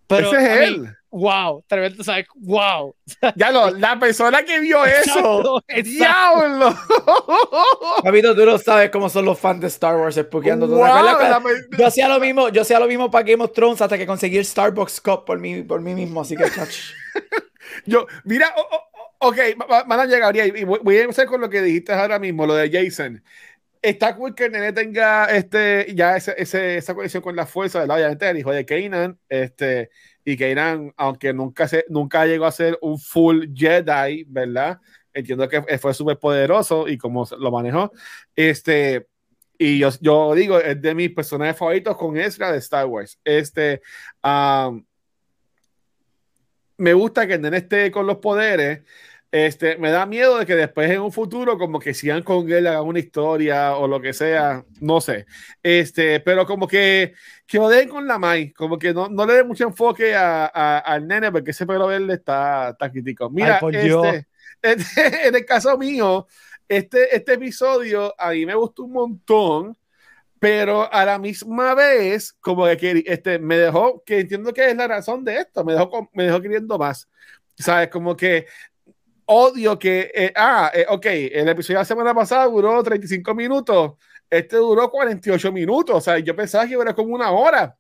Pero ese es él. Wow, tremendo, o sea, wow. Ya la persona que vio eso. Diablo. Capito, tú no sabes cómo son los fans de Star Wars espuqueando todo. Yo hacía lo mismo, para Game of Thrones hasta que conseguí el Starbucks Cup por mí mismo, así que yo, mira, ok, van a llegar y voy a empezar con lo que dijiste ahora mismo, lo de Jason. Está cool que el nene tenga ya esa conexión con la fuerza del obviamente el hijo de Keenan, y Keenan, aunque nunca llegó a ser un full Jedi, ¿verdad? Entiendo que fue súper poderoso y cómo lo manejó. Y yo digo, es de mis personajes favoritos con Ezra de Star Wars. Me gusta que el nene esté con los poderes. Me da miedo de que después en un futuro como que sigan con él, hagan una historia o lo que sea, no sé. Pero como que lo den con la Mai, como que no le den mucho enfoque al nene porque ese pelo verde está crítico. Mira, en el caso mío, este episodio a mí me gustó un montón, pero a la misma vez como que me dejó, que entiendo que es la razón de esto, me dejó queriendo más. ¿Sabes? Como que odio que, ok, el episodio de la semana pasada duró 35 minutos, duró 48 minutos, o sea, yo pensaba que era como una hora,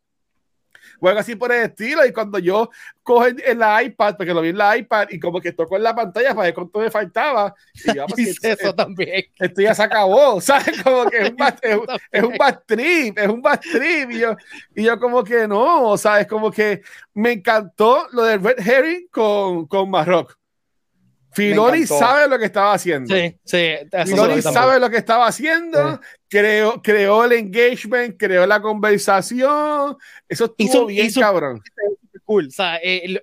o algo así por el estilo, y cuando yo cojo en la iPad, porque lo vi en la iPad, y como que tocó en la pantalla para ver cuánto me faltaba, y yo, pues, eso también. Esto ya se acabó, ¿sabes? Como que es un bad trip, y yo como que no, ¿sabes? Como que me encantó lo del Red Herring con Marrock. Filoni sabe lo que estaba haciendo. Sí, Filoni sabe lo que estaba haciendo. Creó el engagement, creó la conversación. Eso estuvo bien, cabrón. Cool. O sea,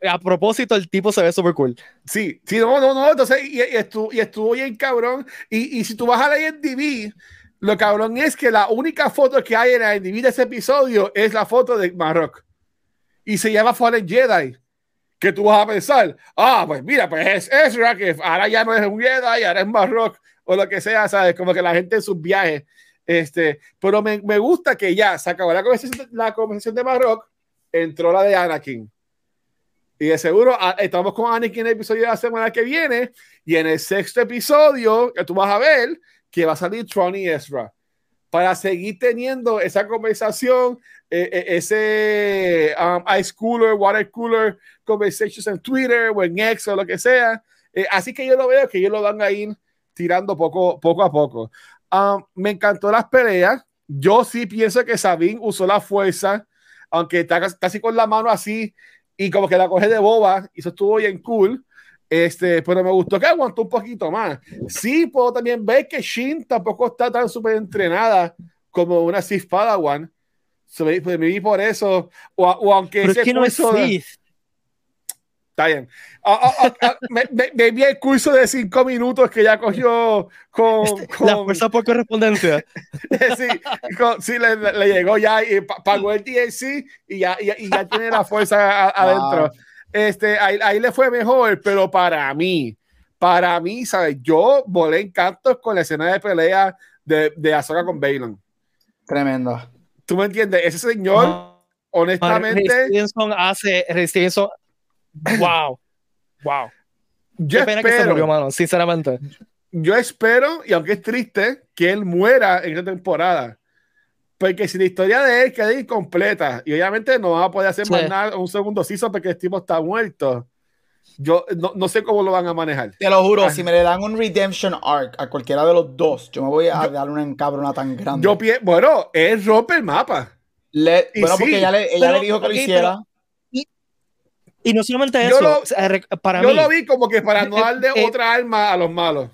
a propósito, el tipo se ve súper cool. Sí, no. Entonces, estuvo bien, cabrón. Y si tú vas a la IMDb, lo cabrón es que la única foto que hay en la IMDb de ese episodio es la foto de Marrock. Y se llama Fallen Jedi. Que tú vas a pensar, pues mira, pues es Ezra, que ahora ya no es un Jedi, ahora es Marrock, o lo que sea, ¿sabes? Como que la gente en sus viajes, pero me gusta que ya se acabó la conversación de Marrock, entró la de Anakin. Y de seguro estamos con Anakin en el episodio de la semana que viene, y en el sexto episodio, que tú vas a ver, que va a salir Tron y Ezra. Para seguir teniendo esa conversación, ese ice cooler, water cooler conversations en Twitter o en X o lo que sea. Así que yo lo veo que ellos lo van a ir tirando poco a poco. Me encantó las peleas. Yo sí pienso que Sabine usó la fuerza, aunque está casi con la mano así y como que la coge de boba, y eso estuvo bien cool. Pero me gustó que aguantó un poquito más. Sí, puedo también ver que Shin tampoco está tan súper entrenada como una Sith Padawan. Me vi por eso. O aunque pero ese es que curso no es Sith. Está bien. Me vi el curso de 5 minutos que ya cogió con la fuerza por correspondencia. sí, le llegó ya y pagó el DLC y ya tiene la fuerza adentro. Wow. Ahí le fue mejor, pero para mí, ¿sabes? Yo volé en cantos con la escena de pelea de Ahsoka con Baylan. Tremendo. ¿Tú me entiendes? Ese señor, honestamente... Ray Stevenson, wow. Yo espero, que se murió, mano, sinceramente. Yo espero, y aunque es triste, que él muera en esta temporada. Porque si la historia de él queda incompleta y obviamente no va a poder hacer más nada un segundo season porque el tipo está muerto, yo no sé cómo lo van a manejar. Te lo juro, si me le dan un redemption arc a cualquiera de los dos, yo me voy a dar una encabrona tan grande. Bueno, él rompe el mapa. Porque ella le dijo que lo hiciera. Y no solamente eso. Yo lo vi como que para no darle otra arma a los malos.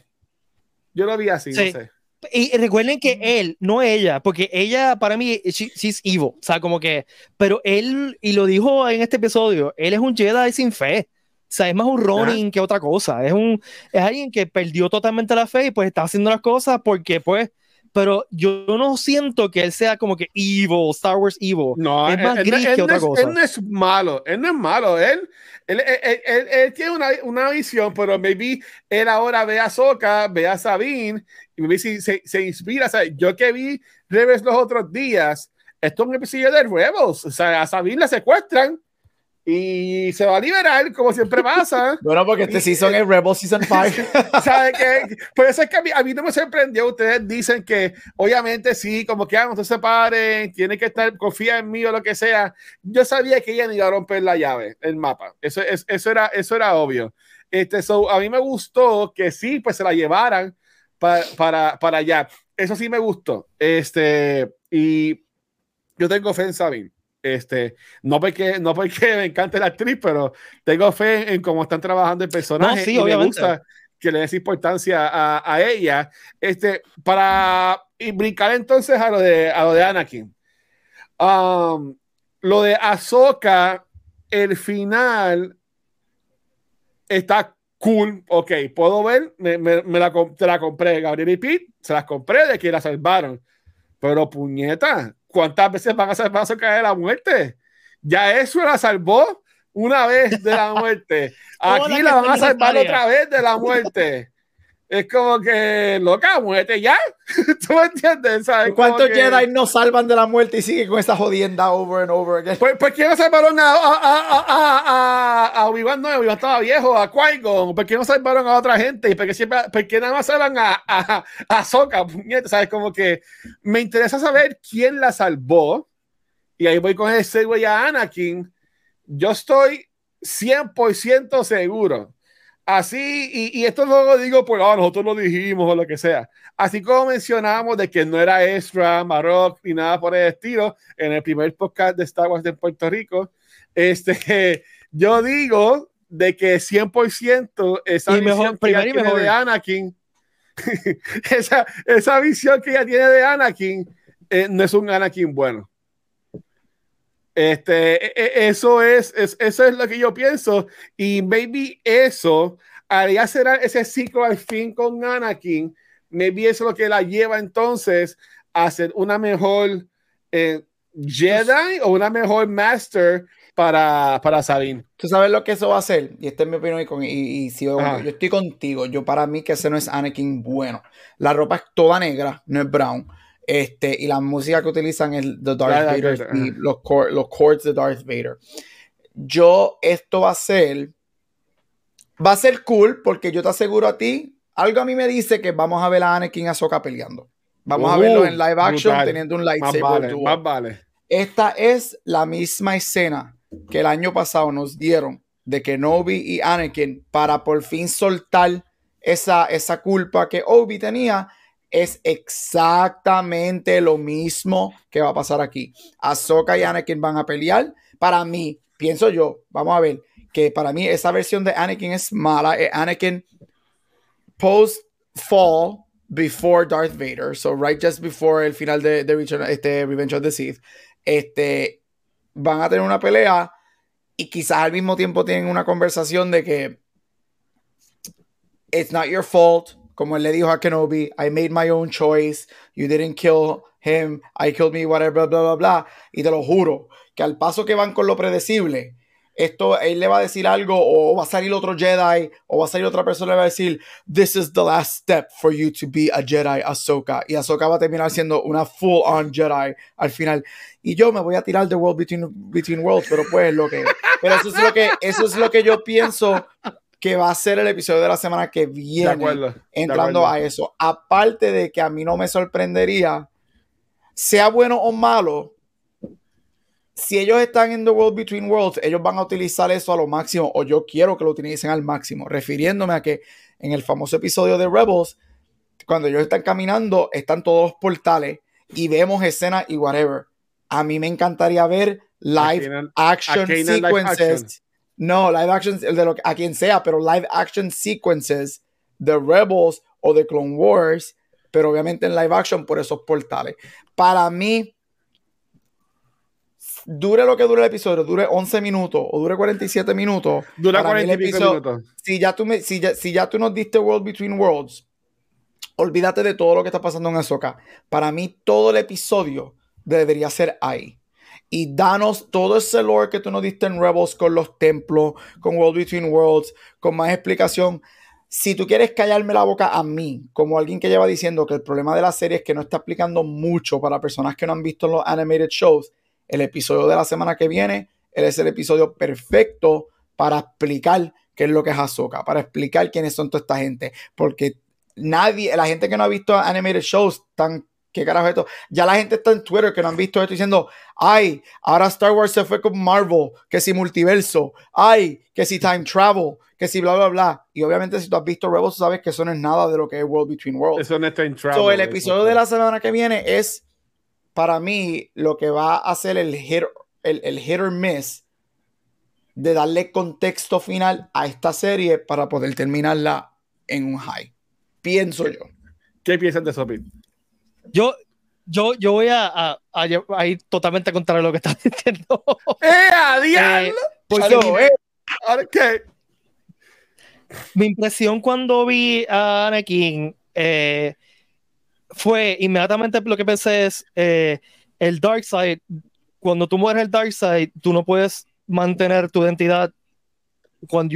Yo lo vi así, no sé. Y recuerden que él, no ella, porque ella para mí, she's evil, o sea, como que, pero él, y lo dijo en este episodio, él es un Jedi sin fe, o sea, es más un Ronin que otra cosa, es alguien que perdió totalmente la fe y pues está haciendo las cosas porque pues, pero yo no siento que él sea como que evil, Star Wars evil, no, es más gris que otra cosa. Él no es malo, él tiene una visión, pero maybe él ahora ve a Ahsoka, ve a Sabine, y me dice, se inspira, ¿sabes? Yo que vi Rebels los otros días, esto es un episodio de Rebels, o sea, a Sabine la secuestran y se va a liberar, como siempre pasa. Bueno, porque este season es Rebels Season 5. ¿Sabes qué? Por eso es que a mí no me sorprendió, ustedes dicen que obviamente sí, como que no se separen, tienen que estar, confía en mí o lo que sea. Yo sabía que ella ni iba a romper la llave, el mapa, eso era obvio. A mí me gustó que sí, pues se la llevaran para allá. Eso sí me gustó. Y yo tengo fe en Sabine. No porque me encante la actriz, pero tengo fe en cómo están trabajando el personaje. No, sí, y obviamente. Me gusta que le des importancia a ella. Para brincar entonces a lo de Anakin. Lo de Ahsoka, el final está cool, ok, puedo ver, te la compré, Gabriel y Pete, se las compré de que la salvaron, pero puñeta, ¿cuántas veces van a salvar a Soca de la muerte? Ya eso la salvó una vez de la muerte, aquí la van a salvar otra vez de la muerte. Es como que, loca, muérete ya. ¿Tú me entiendes? ¿Sabes? ¿Cuántos Jedi nos salvan de la muerte y siguen con esa jodienda over and over again? Pues ¿quién no salvaron a Obi-Wan? No, Obi-Wan estaba viejo, a Qui-Gon. ¿Por qué no salvaron a otra gente? ¿Y por qué nada más salvan a Ahsoka? ¿Sabes? Como que me interesa saber quién la salvó. Y ahí voy con ese güey a Anakin. Yo estoy 100% seguro. Así, y esto no lo digo porque nosotros lo dijimos o lo que sea. Así como mencionamos de que no era Ezra, Marrock ni nada por el estilo en el primer podcast de Star Wars de Puerto Rico, yo digo de que 100% esa visión que ella tiene de Anakin, esa visión que ella tiene de Anakin, no es un Anakin bueno. Eso es lo que yo pienso, y maybe eso haría cerrar ese ciclo al fin con Anakin. Maybe eso es lo que la lleva entonces a ser una mejor Jedi o una mejor Master para Sabine. Tú sabes lo que eso va a hacer, y esta es mi opinión, y si yo estoy contigo, para mí que ese no es Anakin bueno. La ropa es toda negra, no es brown. Y la música que utilizan es de Darth Vader, los chords de Darth Vader. Esto va a ser cool, porque yo te aseguro a ti, algo a mí me dice que vamos a ver a Anakin y Ahsoka peleando. Vamos a verlo en live action teniendo un lightsaber. Más vale. Esta es la misma escena que el año pasado nos dieron de Kenobi y Anakin para por fin soltar esa culpa que Obi tenía. Es exactamente lo mismo que va a pasar aquí. Ahsoka y Anakin van a pelear. Para mí, pienso yo, vamos a ver, que para mí esa versión de Anakin es mala. Anakin post-fall before Darth Vader, so right just before el final de Revenge of the Sith, van a tener una pelea y quizás al mismo tiempo tienen una conversación de que it's not your fault, como él le dijo a Kenobi, I made my own choice, you didn't kill him, I killed me, whatever, bla, bla, bla, y te lo juro, que al paso que van con lo predecible, esto, él le va a decir algo, o va a salir otro Jedi, o va a salir otra persona y va a decir, this is the last step for you to be a Jedi, Ahsoka. Y Ahsoka va a terminar siendo una full-on Jedi al final. Y yo me voy a tirar de World Between Worlds, pero pues es lo que... Pero eso es lo que yo pienso que va a ser el episodio de la semana que viene. De acuerdo, entrando a eso. Aparte de que a mí no me sorprendería, sea bueno o malo, si ellos están en The World Between Worlds, ellos van a utilizar eso a lo máximo, o yo quiero que lo utilicen al máximo, refiriéndome a que en el famoso episodio de Rebels, cuando ellos están caminando, están todos los portales y vemos escenas y whatever. A mí me encantaría ver live action sequences de Rebels o de Clone Wars, pero obviamente en live action por esos portales. Para mí, dure lo que dure el episodio, dure 11 minutos o dure 47 minutos. Dura 45 minutos. Si ya tú nos diste World Between Worlds, olvídate de todo lo que está pasando en Ahsoka. Para mí, todo el episodio debería ser ahí. Y danos todo ese lore que tú nos diste en Rebels con los templos, con World Between Worlds, con más explicación. Si tú quieres callarme la boca a mí, como alguien que lleva diciendo que el problema de la serie es que no está explicando mucho para personas que no han visto los animated shows, el episodio de la semana que viene es el episodio perfecto para explicar qué es lo que es Ahsoka, para explicar quiénes son toda esta gente, porque nadie, la gente que no ha visto animated shows, tan qué carajo esto, ya la gente está en Twitter que no han visto esto diciendo, ay, ahora Star Wars se fue con Marvel, que si multiverso, ay, que si time travel, que si bla bla bla, y obviamente si tú has visto Rebels sabes que eso no es nada de lo que es World Between Worlds. Eso no es time travel. So, el episodio de la semana que viene es para mí lo que va a hacer el hit or miss de darle contexto final a esta serie para poder terminarla en un high. Pienso yo. ¿Qué piensas de eso, Pete? Yo voy a ir totalmente contra lo que estás diciendo. Mi impresión cuando vi a Anakin... fue inmediatamente lo que pensé es el Dark Side. Cuando tú mueres el Dark Side, tú no puedes mantener tu identidad when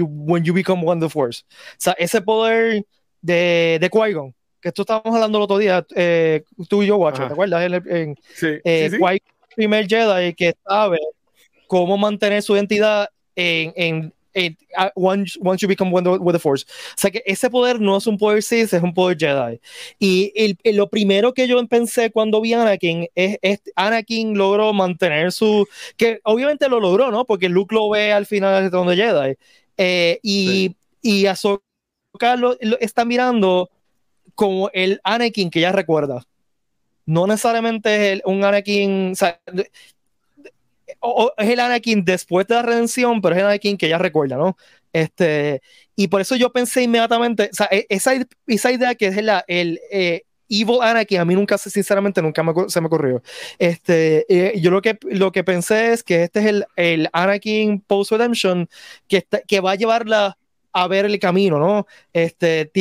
you become one of the Force. O sea, ese poder de Qui-Gon, que esto estábamos hablando el otro día, tú y yo, Watcher, ¿te acuerdas? Sí. Qui-Gon, primer Jedi que sabe cómo mantener su identidad once you become one with the Force. O sea que ese poder no es un poder Sith, es un poder Jedi. Y lo primero que yo pensé cuando vi a Anakin es Anakin logró mantener su... que obviamente lo logró, ¿no? Porque Luke lo ve al final de donde Jedi. Y Ahsoka lo está mirando como el Anakin que ya recuerda. No necesariamente es un Anakin... O sea, o es el Anakin después de la redención, pero es el Anakin que ya recuerda, ¿no? Y por eso yo pensé inmediatamente, o sea, esa idea que es el evil Anakin, a mí nunca, sinceramente, se me ocurrió. Yo lo que pensé es que este es el Anakin post-redemption que va a llevarla a ver el camino, ¿no? Estoy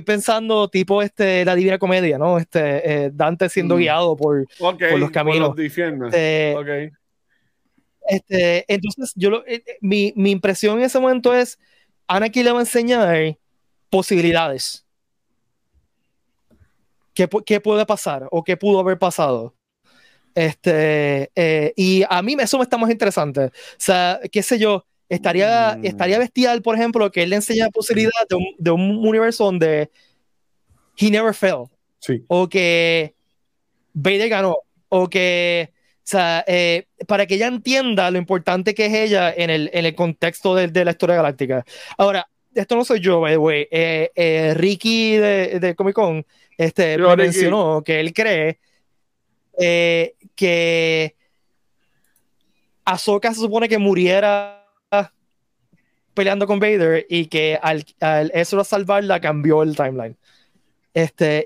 pensando la Divina Comedia, ¿no? Dante siendo guiado por los caminos. Por los entonces, mi impresión en ese momento es, Anakin le va a enseñar posibilidades. ¿Qué puede pasar? ¿O qué pudo haber pasado? Y a mí eso me está más interesante. O sea, qué sé yo, estaría bestial, por ejemplo, que él le enseña la posibilidad de un universo donde he never failed, sí, o que Vader ganó, o que, o sea, para que ella entienda lo importante que es ella en el contexto de la historia galáctica. Ahora, esto no soy yo, by the way, Ricky de Comic Con mencionó que él cree que Ahsoka se supone que muriera peleando con Vader y que al Ezra salvarla cambió el timeline.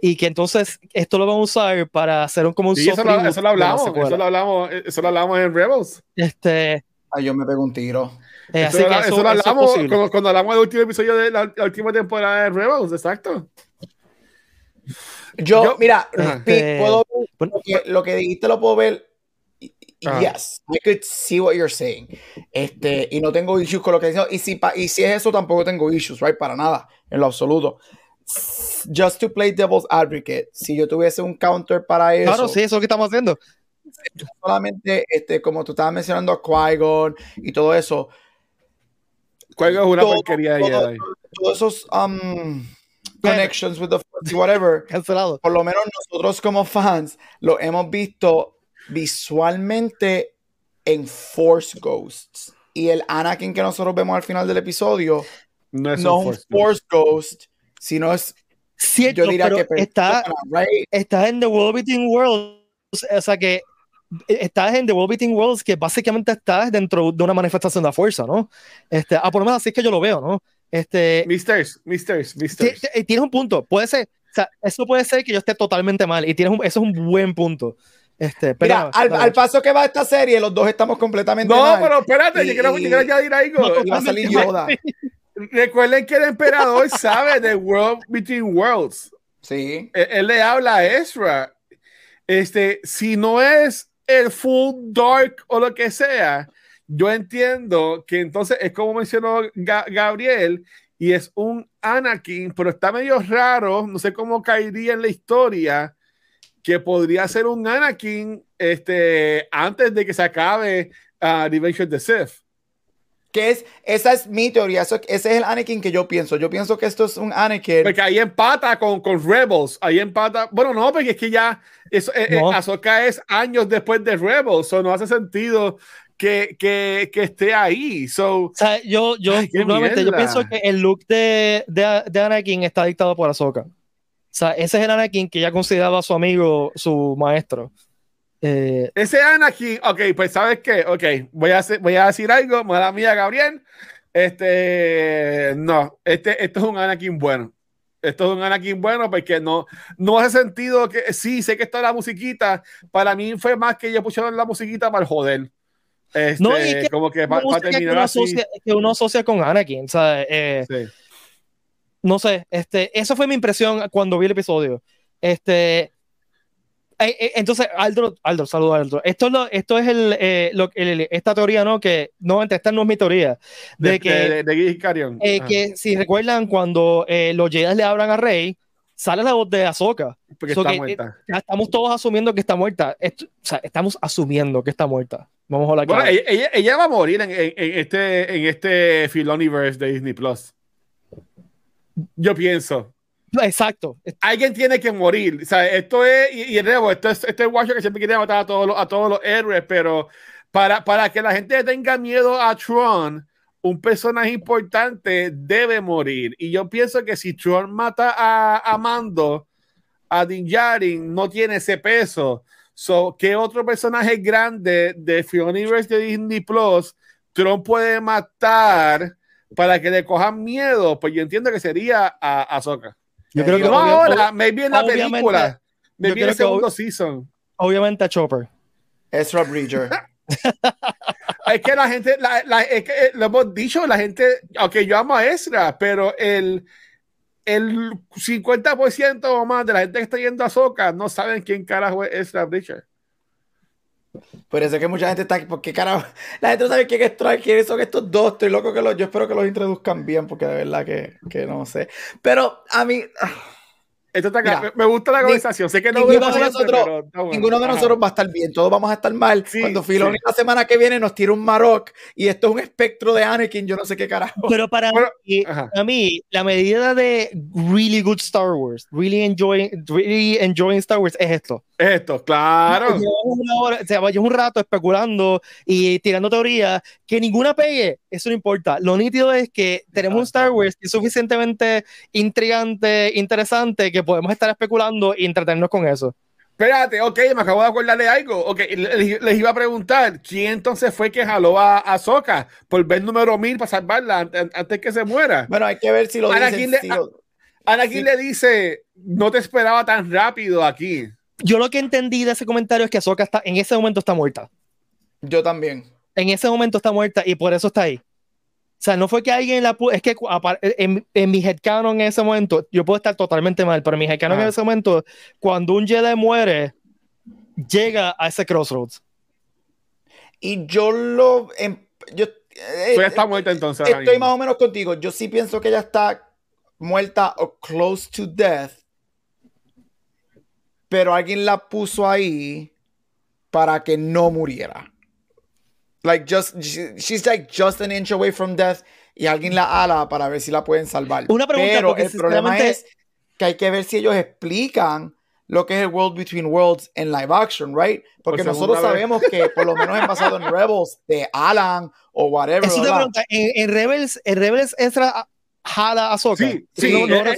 Y que entonces esto lo van a usar para hacer como un eso lo hablamos en Rebels. Yo me pego un tiro. Eso lo hablamos cuando hablamos del último episodio de la última temporada de Rebels, exacto. Yo mira, puedo ver lo que dijiste, lo puedo ver. Yes, I could see what you're saying. Y no tengo issues con lo que diciendo. Y si es eso, tampoco tengo issues, right? Para nada, en lo absoluto. Just to play devil's advocate, si yo tuviese un counter para eso. Claro, sí, eso es lo que estamos haciendo. Solamente, como tú estabas mencionando a Qui-Gon y todo eso. Qui-Gon es una porquería de Jedi. Todos esos connections with the Force y whatever. Cancelado. Por lo menos nosotros como fans lo hemos visto visualmente en Force Ghosts. Y el Anakin que nosotros vemos al final del episodio no es un Force Ghost, sino es... Cierto, yo diría que está en The World Between Worlds. O sea que estás en The World Between Worlds, que básicamente estás dentro de una manifestación de la fuerza, ¿no? Por lo menos así es que yo lo veo, ¿no? Misters. Tienes un punto. Puede ser, o sea, eso puede ser que yo esté totalmente mal. Y eso es un buen punto. Pero mira, al paso que va esta serie, los dos estamos completamente mal. No, pero espérate, yo quiero añadir algo. No, va a salir Yoda. Recuerden que el emperador sabe de World Between Worlds. Sí. Él le habla a Ezra. Si no es el full dark o lo que sea, yo entiendo que entonces es como mencionó Gabriel, y es un Anakin, pero está medio raro, no sé cómo caería en la historia, que podría ser un Anakin antes de que se acabe Revenge of the Sith. Esa es mi teoría, ese es el Anakin que yo pienso. Yo pienso que esto es un Anakin. Porque ahí empata con Rebels, ahí empata. Bueno, no, porque es que ya Ahsoka es años después de Rebels, no hace sentido que esté ahí. O sea, yo pienso que el look de Anakin está dictado por Ahsoka. O sea, ese es el Anakin que ya consideraba a su amigo, su maestro. Ese Anakin, ok, pues ¿sabes qué? Ok, voy a decir algo, mala mía, Gabriel. Esto es un Anakin bueno. Esto es un Anakin bueno porque no hace sentido que... Sí, sé que está la musiquita. Para mí fue más que ellos pusieron la musiquita para joder. Para terminar así. Que uno asocia con Anakin, o sea, sí. No sé, esa fue mi impresión cuando vi el episodio. Entonces, Aldo, saludo a Aldo. Esta teoría, ¿no? Que no, esta no es mi teoría. Que si recuerdan, cuando los Jedi le hablan a Rey, sale la voz de Ahsoka. Porque está muerta. Estamos todos asumiendo que está muerta. Estamos asumiendo que está muerta. Vamos a hablar claro. Bueno, ella va a morir en este Filoniverse de Disney Plus. Yo pienso. Exacto. Alguien tiene que morir. O sea, esto es... Y el Rebo, esto es Watcher que siempre quiere matar a todos los héroes, pero para que la gente tenga miedo a Tron, un personaje importante debe morir. Y yo pienso que si Tron mata a Mando, a Din Djarin, no tiene ese peso. ¿Qué otro personaje grande de Filoniverse de Disney Plus Tron puede matar para que le cojan miedo? Pues yo entiendo que sería a Ahsoca. Yo creo que no ahora, maybe en la película, maybe en el segundo season. Obviamente a Chopper. Ezra Bridger. Es que la gente, es que lo hemos dicho, la gente, aunque yo amo a Ezra, pero el 50% o más de la gente que está yendo a Ahsoka no saben quién carajo es Ezra Bridger. Por eso es que mucha gente está porque carajo, la gente no sabe quiénes son estos dos. Estoy loco que yo espero que los introduzcan bien, porque de verdad que no sé. Pero a mí me gusta la conversación. Sé que ninguno de nosotros va a estar bien, todos vamos a estar mal. Sí, cuando Filoni la semana que viene nos tira un Marok y esto es un espectro de Anakin, yo no sé qué carajo. Pero para mí, la medida de really good Star Wars, really enjoying Star Wars es esto. Esto, claro. Llevamos un rato especulando y tirando teorías que ninguna pegue, eso no importa. Lo nítido es que tenemos un Star Wars que es suficientemente intrigante, interesante, que podemos estar especulando y entretenernos con eso. Espérate, ok, me acabo de acordar de algo. Ok, les iba a preguntar, ¿quién entonces fue que jaló a Ahsoka por ver número 1000 para salvarla antes que se muera? Bueno, hay que ver si lo dicen. Anakin le dice, no te esperaba tan rápido aquí. Yo lo que entendí de ese comentario es que Ahsoka está, en ese momento está muerta. Yo también. En ese momento está muerta y por eso está ahí. O sea, no fue que alguien la... Es que en mi headcanon en ese momento, yo puedo estar totalmente mal, pero en mi headcanon en ese momento, cuando un Jedi muere, llega a ese crossroads. Y yo lo... tú ya está muerta entonces. Estoy más o menos contigo. Yo sí pienso que ella está muerta o close to death. Pero alguien la puso ahí para que no muriera. Like she's like just an inch away from death y alguien la ala para ver si la pueden salvar. Una pregunta, pero el problema es que hay que ver si ellos explican lo que es el World Between Worlds en live action, right? Porque nosotros sabemos que por lo menos en pasado en Rebels de Alan o whatever. Es una pregunta, en Rebels entra jala a Ahsoca. Sí, sí,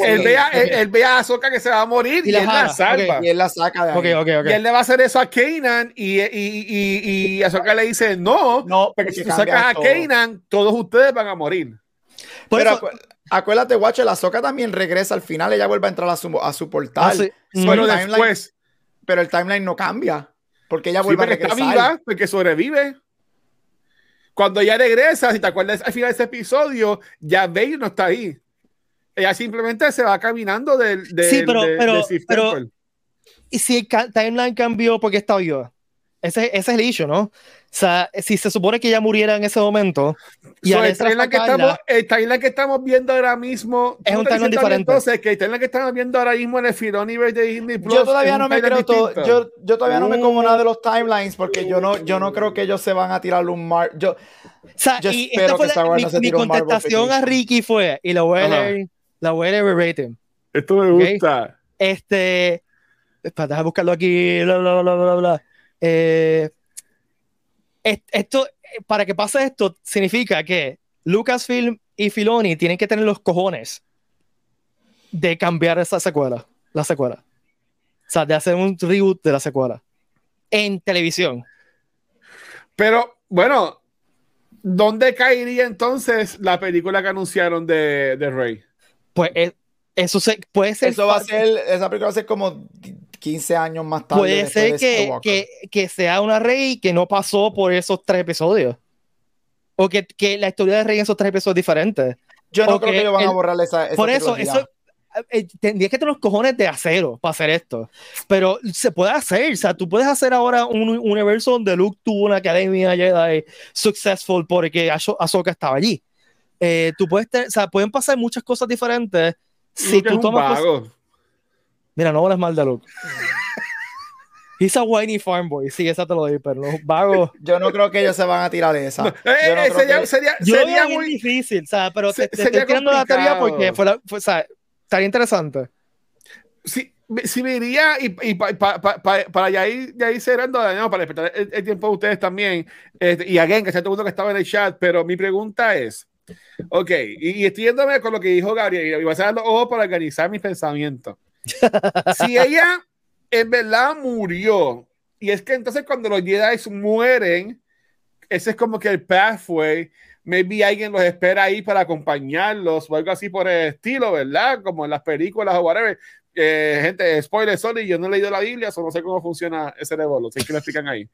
él ve a Ahsoca que se va a morir y él la salva. Okay, y él la saca de ahí. Okay. Y él le va a hacer eso a Kanan y Ahsoca le dice no, porque si tú sacas a Kanan, todos ustedes van a morir. Pero eso, acuérdate, Watcher, la Ahsoca también regresa al final, ella vuelve a entrar a su portal. Sí. Pero después. Pero el timeline no cambia, porque ella vuelve a regresar. Está viva, porque sobrevive. Cuando ella regresa, si te acuerdas al final de ese episodio, ya Vader no está ahí. Ella simplemente se va caminando del y si el timeline cambió porque está viva. Ese es el issue, ¿no? O sea, si se supone que ella muriera en ese momento. Y so, el timeline que estamos viendo ahora mismo es un timeline diferente. Entonces, que el timeline que estamos viendo ahora mismo en el Filoniverse de Disney Plus. Yo todavía no me creo yo todavía no me como nada de los timelines porque yo no creo que ellos se van a tirar un Marvel. Yo espero que Star Wars no se tire un Marvel. Mi contestación a Ricky fue, y la voy a leer, verbatim. Esto me gusta. Déjame buscarlo aquí, bla, bla, bla. Esto para que pase esto significa que Lucasfilm y Filoni tienen que tener los cojones de cambiar la secuela, o sea, de hacer un reboot de la secuela en televisión. Pero bueno, ¿dónde caería entonces la película que anunciaron de Rey? Pues esa película va a ser como 15 años más tarde. Puede ser que sea una Rey que no pasó por esos 3 episodios. O que la historia de Rey en esos 3 episodios es diferente. Yo no creo que ellos van a borrar esa por trilogía. Eso tendrías que tener los cojones de acero para hacer esto. Pero se puede hacer. O sea, tú puedes hacer ahora un universo donde Luke tuvo una academia Jedi successful porque Ahsoka estaba allí. Tú puedes pueden pasar muchas cosas diferentes si tú tomas... Mira, no hablas mal de Luke. He's a whiny farm boy. Sí, esa te lo digo, pero los vagos. Yo no creo que ellos se van a tirar de esa. Sería muy difícil, ¿sabes? Pero te estoy tirando la teoría porque estaría interesante. Sí, me iría y para ya ir cerrando, no, para respetar el tiempo de ustedes también. Y again, que sea todo el mundo que estaba en el chat, pero mi pregunta es: ok, y estoy yéndome con lo que dijo Gabriel, y voy a cerrar los ojos para organizar mis pensamientos. Si ella en verdad murió, y es que entonces cuando los Jedi mueren, ese es como que el pathway, maybe alguien los espera ahí para acompañarlos o algo así por el estilo, ¿verdad? Como en las películas o whatever. Gente, spoiler, sorry, yo no he leído la Biblia, o no sé cómo funciona ese rebolo, sé que lo explican ahí.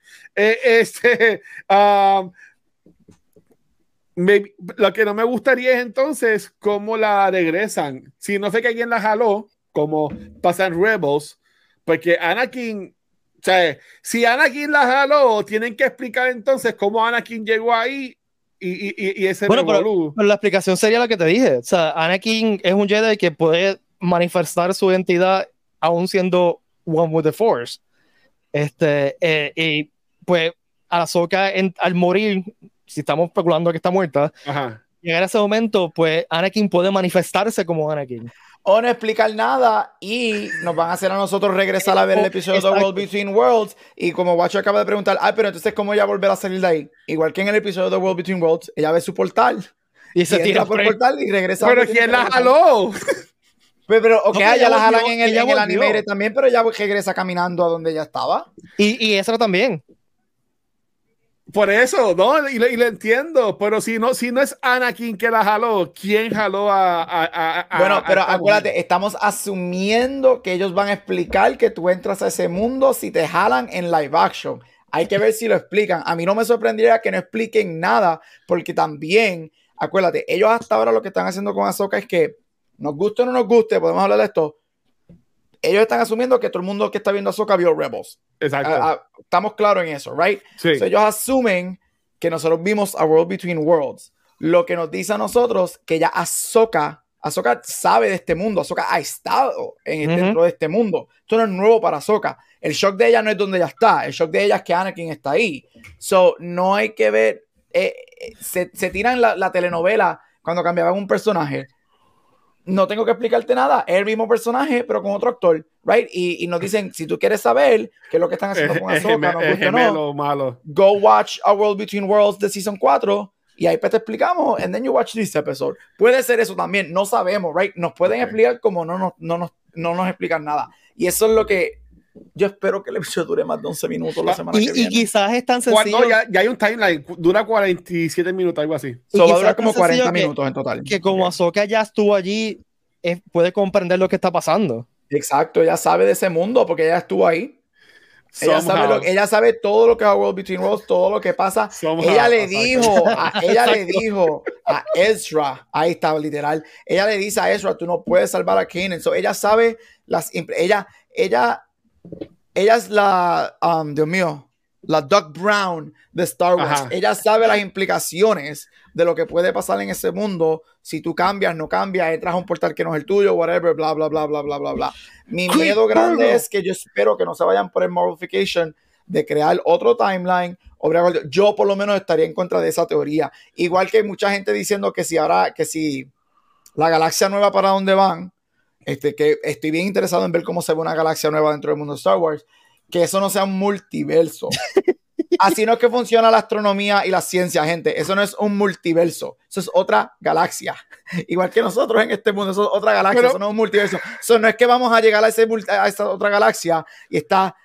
Lo que no me gustaría es entonces cómo la regresan, si no sé que alguien la jaló, como pasan Rebels, porque Anakin, o sea, si Anakin la jaló, tienen que explicar entonces cómo Anakin llegó ahí y ese revolú. Pero la explicación sería la que te dije, o sea, Anakin es un Jedi que puede manifestar su identidad aún siendo One with the Force. Y pues Ahsoka al morir, si estamos especulando que está muerta, llegar a ese momento, pues Anakin puede manifestarse como Anakin. O no explicar nada y nos van a hacer a nosotros regresar a ver el episodio de World Between Worlds y como Watcher acaba de preguntar, pero entonces ¿cómo ella volverá a salir de ahí? Igual que en el episodio de World Between Worlds, ella ve su portal y se tira por el portal y regresa. Pero ¿quién la jaló? Pero, ok, no, pero ya la jalan en el anime también, pero ya regresa caminando a donde ya estaba. Y eso también. Por eso, ¿no? Y le entiendo, pero si no es Anakin que la jaló, ¿quién jaló a bueno, pero acuérdate, estamos asumiendo que ellos van a explicar que tú entras a ese mundo si te jalan en live action. Hay que ver si lo explican. A mí no me sorprendería que no expliquen nada, porque también, acuérdate, ellos hasta ahora lo que están haciendo con Ahsoka es que, nos guste o no nos guste, podemos hablar de esto, ellos están asumiendo que todo el mundo que está viendo Ahsoka vio Rebels. Exacto. Estamos claros en eso, ¿right? Sí. So, ellos asumen que nosotros vimos A World Between Worlds. Lo que nos dice a nosotros que ya Ahsoka sabe de este mundo. Ahsoka ha estado dentro de este mundo. Esto no es nuevo para Ahsoka. El shock de ella no es donde ella está. El shock de ella es que Anakin está ahí. So, no hay que ver... se tiran la telenovela cuando cambiaban un personaje. No tengo que explicarte nada, es el mismo personaje pero con otro actor, right? Y nos dicen, si tú quieres saber qué es lo que están haciendo con Ahsoka, nos gusta o no, malo. Go watch A World Between Worlds de Season 4 y ahí te explicamos, and then you watch this episode. Puede ser eso también, no sabemos, right? Nos pueden explicar como no nos explican nada. Y eso es lo que yo espero que el episodio dure más de 11 minutos la semana que viene. Y quizás es tan sencillo... No, ya hay un timeline, dura 47 minutos, algo así. So, va a durar como 40 minutos en total. Que como Ahsoka ya estuvo allí, puede comprender lo que está pasando. Exacto, ella sabe de ese mundo porque ella estuvo ahí. Ella sabe todo lo que es A World Between Worlds, todo lo que pasa. Ella le dijo a Ezra, ahí estaba literal, ella le dice a Ezra, tú no puedes salvar a Kanan. So, ella sabe las... Ella es la, Dios mío, la Doc Brown de Star Wars. Ajá. Ella sabe las implicaciones de lo que puede pasar en ese mundo si tú cambias, no cambias, entras a un portal que no es el tuyo, whatever, bla, bla, bla, bla, bla, bla, bla. Mi miedo grande es que yo espero que no se vayan por el Marvelification de crear otro timeline. Yo por lo menos estaría en contra de esa teoría. Igual que hay mucha gente diciendo que si la galaxia nueva para dónde van, que estoy bien interesado en ver cómo se ve una galaxia nueva dentro del mundo de Star Wars, que eso no sea un multiverso. Así no es que funciona la astronomía y la ciencia, gente. Eso no es un multiverso. Eso es otra galaxia. Igual que nosotros en este mundo, eso es otra galaxia. Eso no es un multiverso. Eso no es que vamos a llegar a esa otra galaxia y está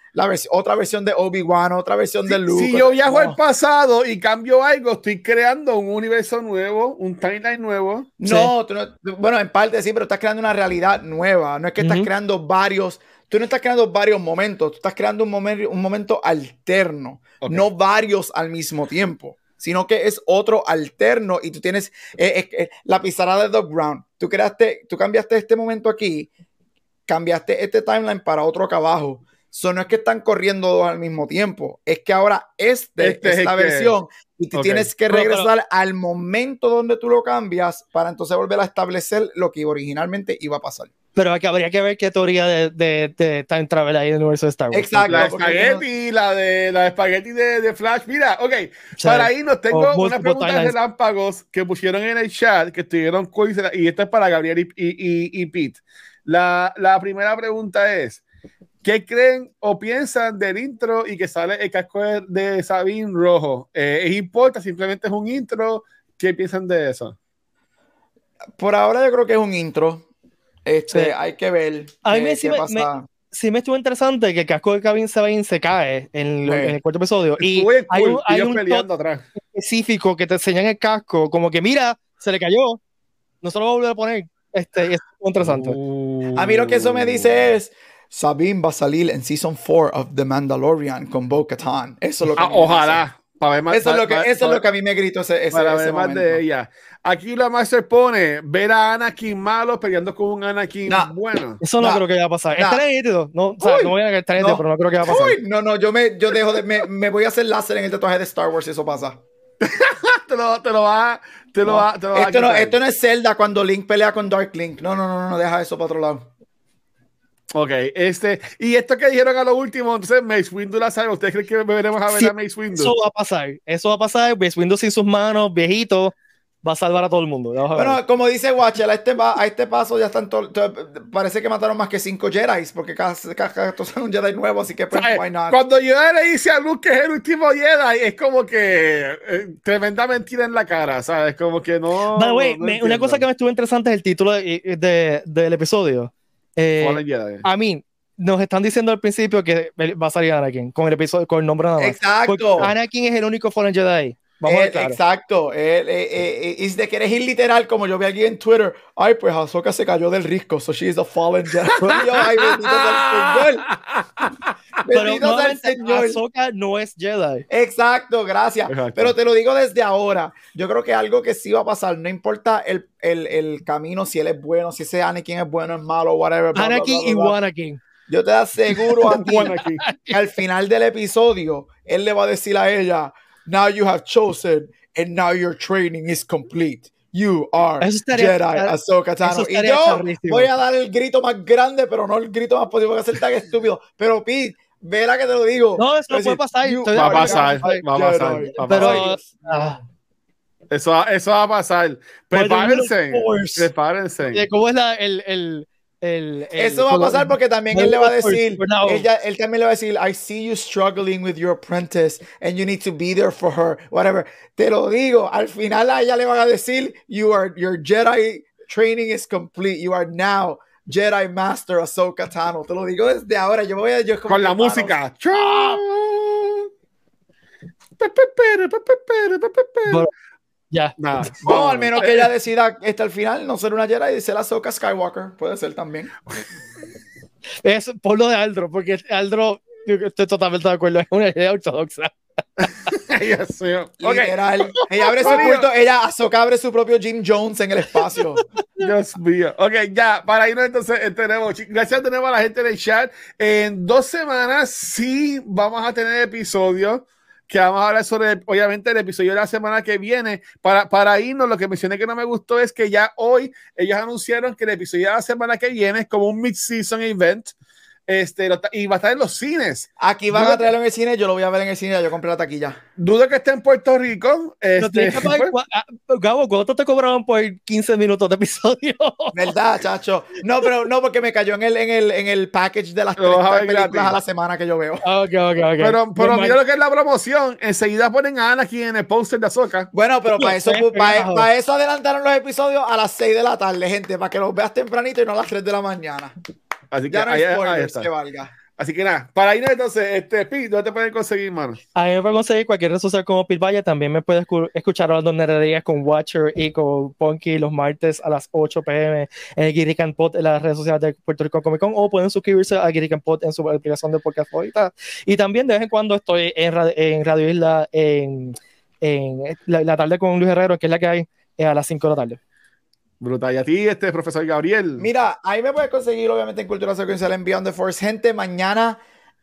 otra versión de Obi-Wan, otra versión de Luke. Si yo viajo al pasado y cambio algo, estoy creando un universo nuevo, un timeline nuevo. No, tú no, bueno, en parte sí, pero estás creando una realidad nueva. No es que estás creando varios... Tú no estás creando varios momentos, tú estás creando un momento alterno. Okay. No varios al mismo tiempo, sino que es otro alterno y tú tienes la pizarra de Doc Brown. Tú cambiaste este momento aquí, cambiaste este timeline para otro acá abajo. So, no es que están corriendo dos al mismo tiempo, es que ahora este es la versión y tú tienes que regresar al momento donde tú lo cambias para entonces volver a establecer lo que originalmente iba a pasar. Pero aquí habría que ver qué teoría de time travel hay en el universo de Star Wars. Exacto. La espagueti, no... la espagueti de Flash. Mira, ok, o sea, para ahí nos tengo unas preguntas de lámpagos que pusieron en el chat, que estuvieron y esta es para Gabriel y Pete. La primera pregunta es, ¿qué creen o piensan del intro y que sale el casco de Sabine rojo? ¿Es importa? ¿Simplemente es un intro? ¿Qué piensan de eso? Por ahora yo creo que es un intro. Sí. Hay que ver. A mí sí me estuvo interesante que el casco de Sabine se cae en el cuarto episodio. Y hay un peleando atrás específico que te enseñan el casco, como que mira, se le cayó, no se lo va a volver a poner. Es muy interesante. A mí lo que eso me dice es... Sabine va a salir en Season 4 of The Mandalorian con Bo-Katan. Eso es lo que ojalá. Eso es lo que a mí me gritó ese momento. De ella. Aquí la Master pone ver a Anakin malo peleando con un Anakin bueno. Eso no creo que vaya a pasar. Está nítido. No, no voy a estar nítido, pero no creo que vaya a pasar. Yo dejo de... Me voy a hacer láser en el tatuaje de Star Wars si eso pasa. Esto no es Zelda cuando Link pelea con Dark Link. No, deja eso para otro lado. Ok, y esto que dijeron a lo último, entonces Mace Windu la sabe. ¿Ustedes creen que veremos a ver a Mace Windu? Eso va a pasar, Mace Windu sin sus manos, viejito, va a salvar a todo el mundo. Bueno, como dice Watcher, a este paso ya están todos. Parece que mataron más que 5 Jedi, porque cada son un Jedi nuevo, así que pues, why not? Cuando yo le dice a Luke que es el último Jedi, es como que tremenda mentira en la cara, ¿sabes? Como que no. By the way, una cosa que me estuvo interesante es el título del episodio. I mean, nos están diciendo al principio que va a salir Anakin con el episodio, con el nombre nada más. Exacto. Porque Anakin es el único Fallen Jedi. Exacto, es de que eres literal, como yo vi aquí en Twitter, ay, pues Ahsoka se cayó del risco, so she is a fallen Jedi. Ay, bendito al Señor. Pero no, al Señor. Ahsoka no es Jedi. Exacto, gracias. Exacto. Pero te lo digo desde ahora, yo creo que algo que sí va a pasar, no importa el camino, si él es bueno, si ese Anakin es bueno, es malo, whatever. Anakin y Wanakin. Yo te aseguro a ti que al final del episodio, él le va a decir a ella, now you have chosen, and now your training is complete. You are Jedi Ahsoka Tano. Y yo voy a dar el grito más grande, pero no el grito más positivo, que ser tan estúpido. Pero Pete, vela que te lo digo. No, eso no puede pasar. Va a pasar, va a pasar. Pero eso va a pasar. Prepárense. ¿Cómo es eso va a pasar? Porque también él le va a decir, él también le va a decir, I see you struggling with your apprentice and you need to be there for her, whatever. Te lo digo, al final a ella le van a decir, your Jedi training is complete, you are now Jedi Master Ahsoka Tano. Te lo digo desde ahora. Yo voy a con la música. Ya. Nah, no, al menos que ella decida hasta el final no ser una Jedi y ser Ahsoka Skywalker. Puede ser también. Es por lo de Aldro, porque Aldro, yo estoy totalmente de acuerdo, es una idea ortodoxa. Literal. Ella abre su culto, Ahsoka abre su propio Jim Jones en el espacio. Dios mío. Ok, ya, para irnos entonces, tenemos a la gente del chat. En 2 semanas sí vamos a tener episodios, que vamos a hablar sobre, obviamente, el episodio de la semana que viene. Para irnos, lo que mencioné que no me gustó es que ya hoy ellos anunciaron que el episodio de la semana que viene es como un mid-season event, y va a estar en los cines. Aquí van a traerlo en el cine, yo lo voy a ver en el cine, yo compré la taquilla. Dudo que esté en Puerto Rico. Gabo, ¿cuánto te cobraron por 15 minutos de episodio? ¿Verdad, chacho? No, pero no, porque me cayó en el package de las 30 películas a la semana que yo veo. Okay. Pero mira lo que es la promoción. Enseguida ponen a Ana aquí en el póster de Ahsoka. Bueno, pero para eso adelantaron los episodios a las 6 de la tarde, gente, para que los veas tempranito y no a las 3 de la mañana. Así que no ahí está. Que valga. Así que nada, para irnos entonces, Pete, ¿dónde te pueden conseguir, mano? A mí me pueden conseguir cualquier red social como Pete Valle. También me puedes escuchar hablando nerderías con Watcher y con Punky los martes a las 8 p.m. en Guirican Pod, en las redes sociales de Puerto Rico Comic Con, o pueden suscribirse a Guirican Pod en su aplicación de podcast favorita. Y también de vez en cuando estoy en Radio Isla en la tarde con Luis Herrero, que es la que hay a las 5 de la tarde. Brutal. Y a ti, profesor Gabriel. Mira, ahí me puedes conseguir, obviamente, en Cultura Secuencial en Beyond the Force. Gente, mañana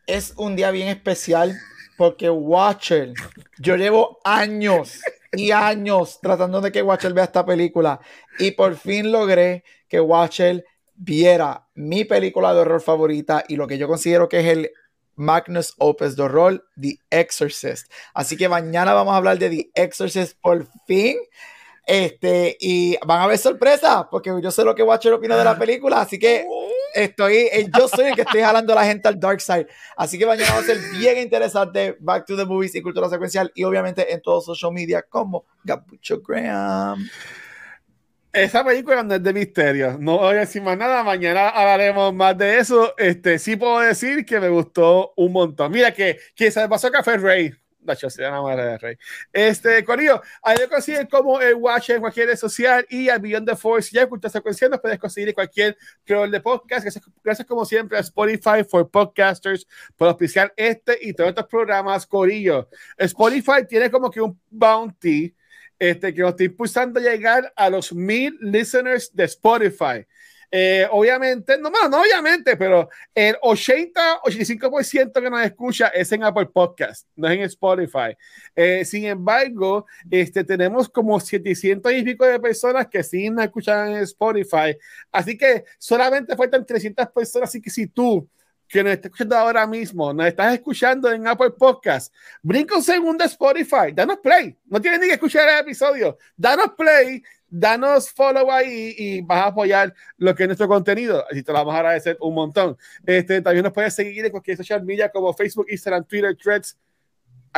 es un día bien especial porque Watcher, yo llevo años y años tratando de que Watcher vea esta película y por fin logré que Watcher viera mi película de horror favorita y lo que yo considero que es el Magnus Opus de horror, The Exorcist. Así que mañana vamos a hablar de The Exorcist por fin. Y van a haber sorpresas, porque yo sé lo que Watcher opina de la película, así que yo soy el que estoy jalando a la gente al dark side, así que mañana va a ser bien interesante. Back to the Movies y Cultura Secuencial, y obviamente en todos social media como Gabucho Graham. Esa película no es de misterio, no voy a decir más nada, mañana hablaremos más de eso. Sí puedo decir que me gustó un montón. Mira que se pasó Café Rey. La chocera madre de Rey. Corillo, ahí lo consiguen como el Watcher en cualquier red social, y al Beyond the Force ya Cultura Secuencial nos puedes conseguir en cualquier creador de podcast. Gracias como siempre a Spotify for Podcasters por auspiciar y todos estos programas, Corillo. Spotify tiene como que un bounty que nos está impulsando a llegar a los 1000 listeners de Spotify. Obviamente, pero el 80-85% que nos escucha es en Apple Podcast, no es en Spotify. Sin embargo, tenemos como 700 y pico de personas que sí nos escuchan en Spotify, así que solamente faltan 300 personas, así que si tú que nos está escuchando ahora mismo, nos estás escuchando en Apple Podcast, brinca un segundo a Spotify, danos play, no tienes ni que escuchar el episodio, danos play, danos follow ahí y vas a apoyar lo que es nuestro contenido, así te lo vamos a agradecer un montón. También nos puedes seguir en cualquier social media como Facebook, Instagram, Twitter, Threads,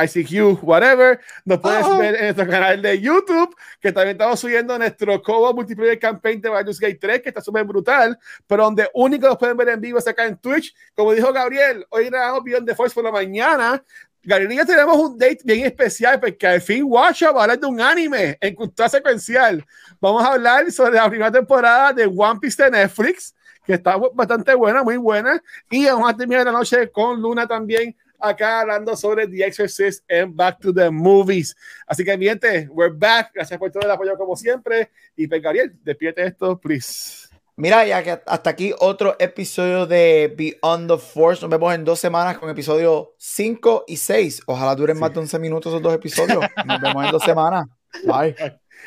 ICQ, whatever. Nos puedes ver en nuestro canal de YouTube, que también estamos subiendo nuestro Cobo Multiplayer Campaign de Baldur's Gate 3, que está súper brutal, pero donde único nos pueden ver en vivo es acá en Twitch. Como dijo Gabriel, hoy grabamos Beyond the Force por la mañana. Gabriel, ya tenemos un date bien especial porque al fin Watcha va a hablar de un anime en cultura secuencial. Vamos a hablar sobre la primera temporada de One Piece de Netflix, que está bastante buena, muy buena, y vamos a terminar la noche con Luna también acá hablando sobre The Exorcist and Back to the Movies. Así que, miente, we're back. Gracias por todo el apoyo, como siempre. Y, pues, Gabriel, despídete esto, please. Mira, ya que hasta aquí otro episodio de Beyond the Force. Nos vemos en 2 semanas con episodios 5 y 6. Ojalá duren más de 11 minutos esos 2 episodios. Nos vemos en 2 semanas. Bye.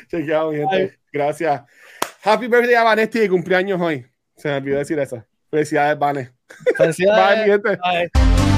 Chequeado, gente. Gracias. Happy birthday a Vanesti, de cumpleaños hoy. Se me olvidó decir eso. Felicidades, Vane. Felicidades. Bye, gente. Bye.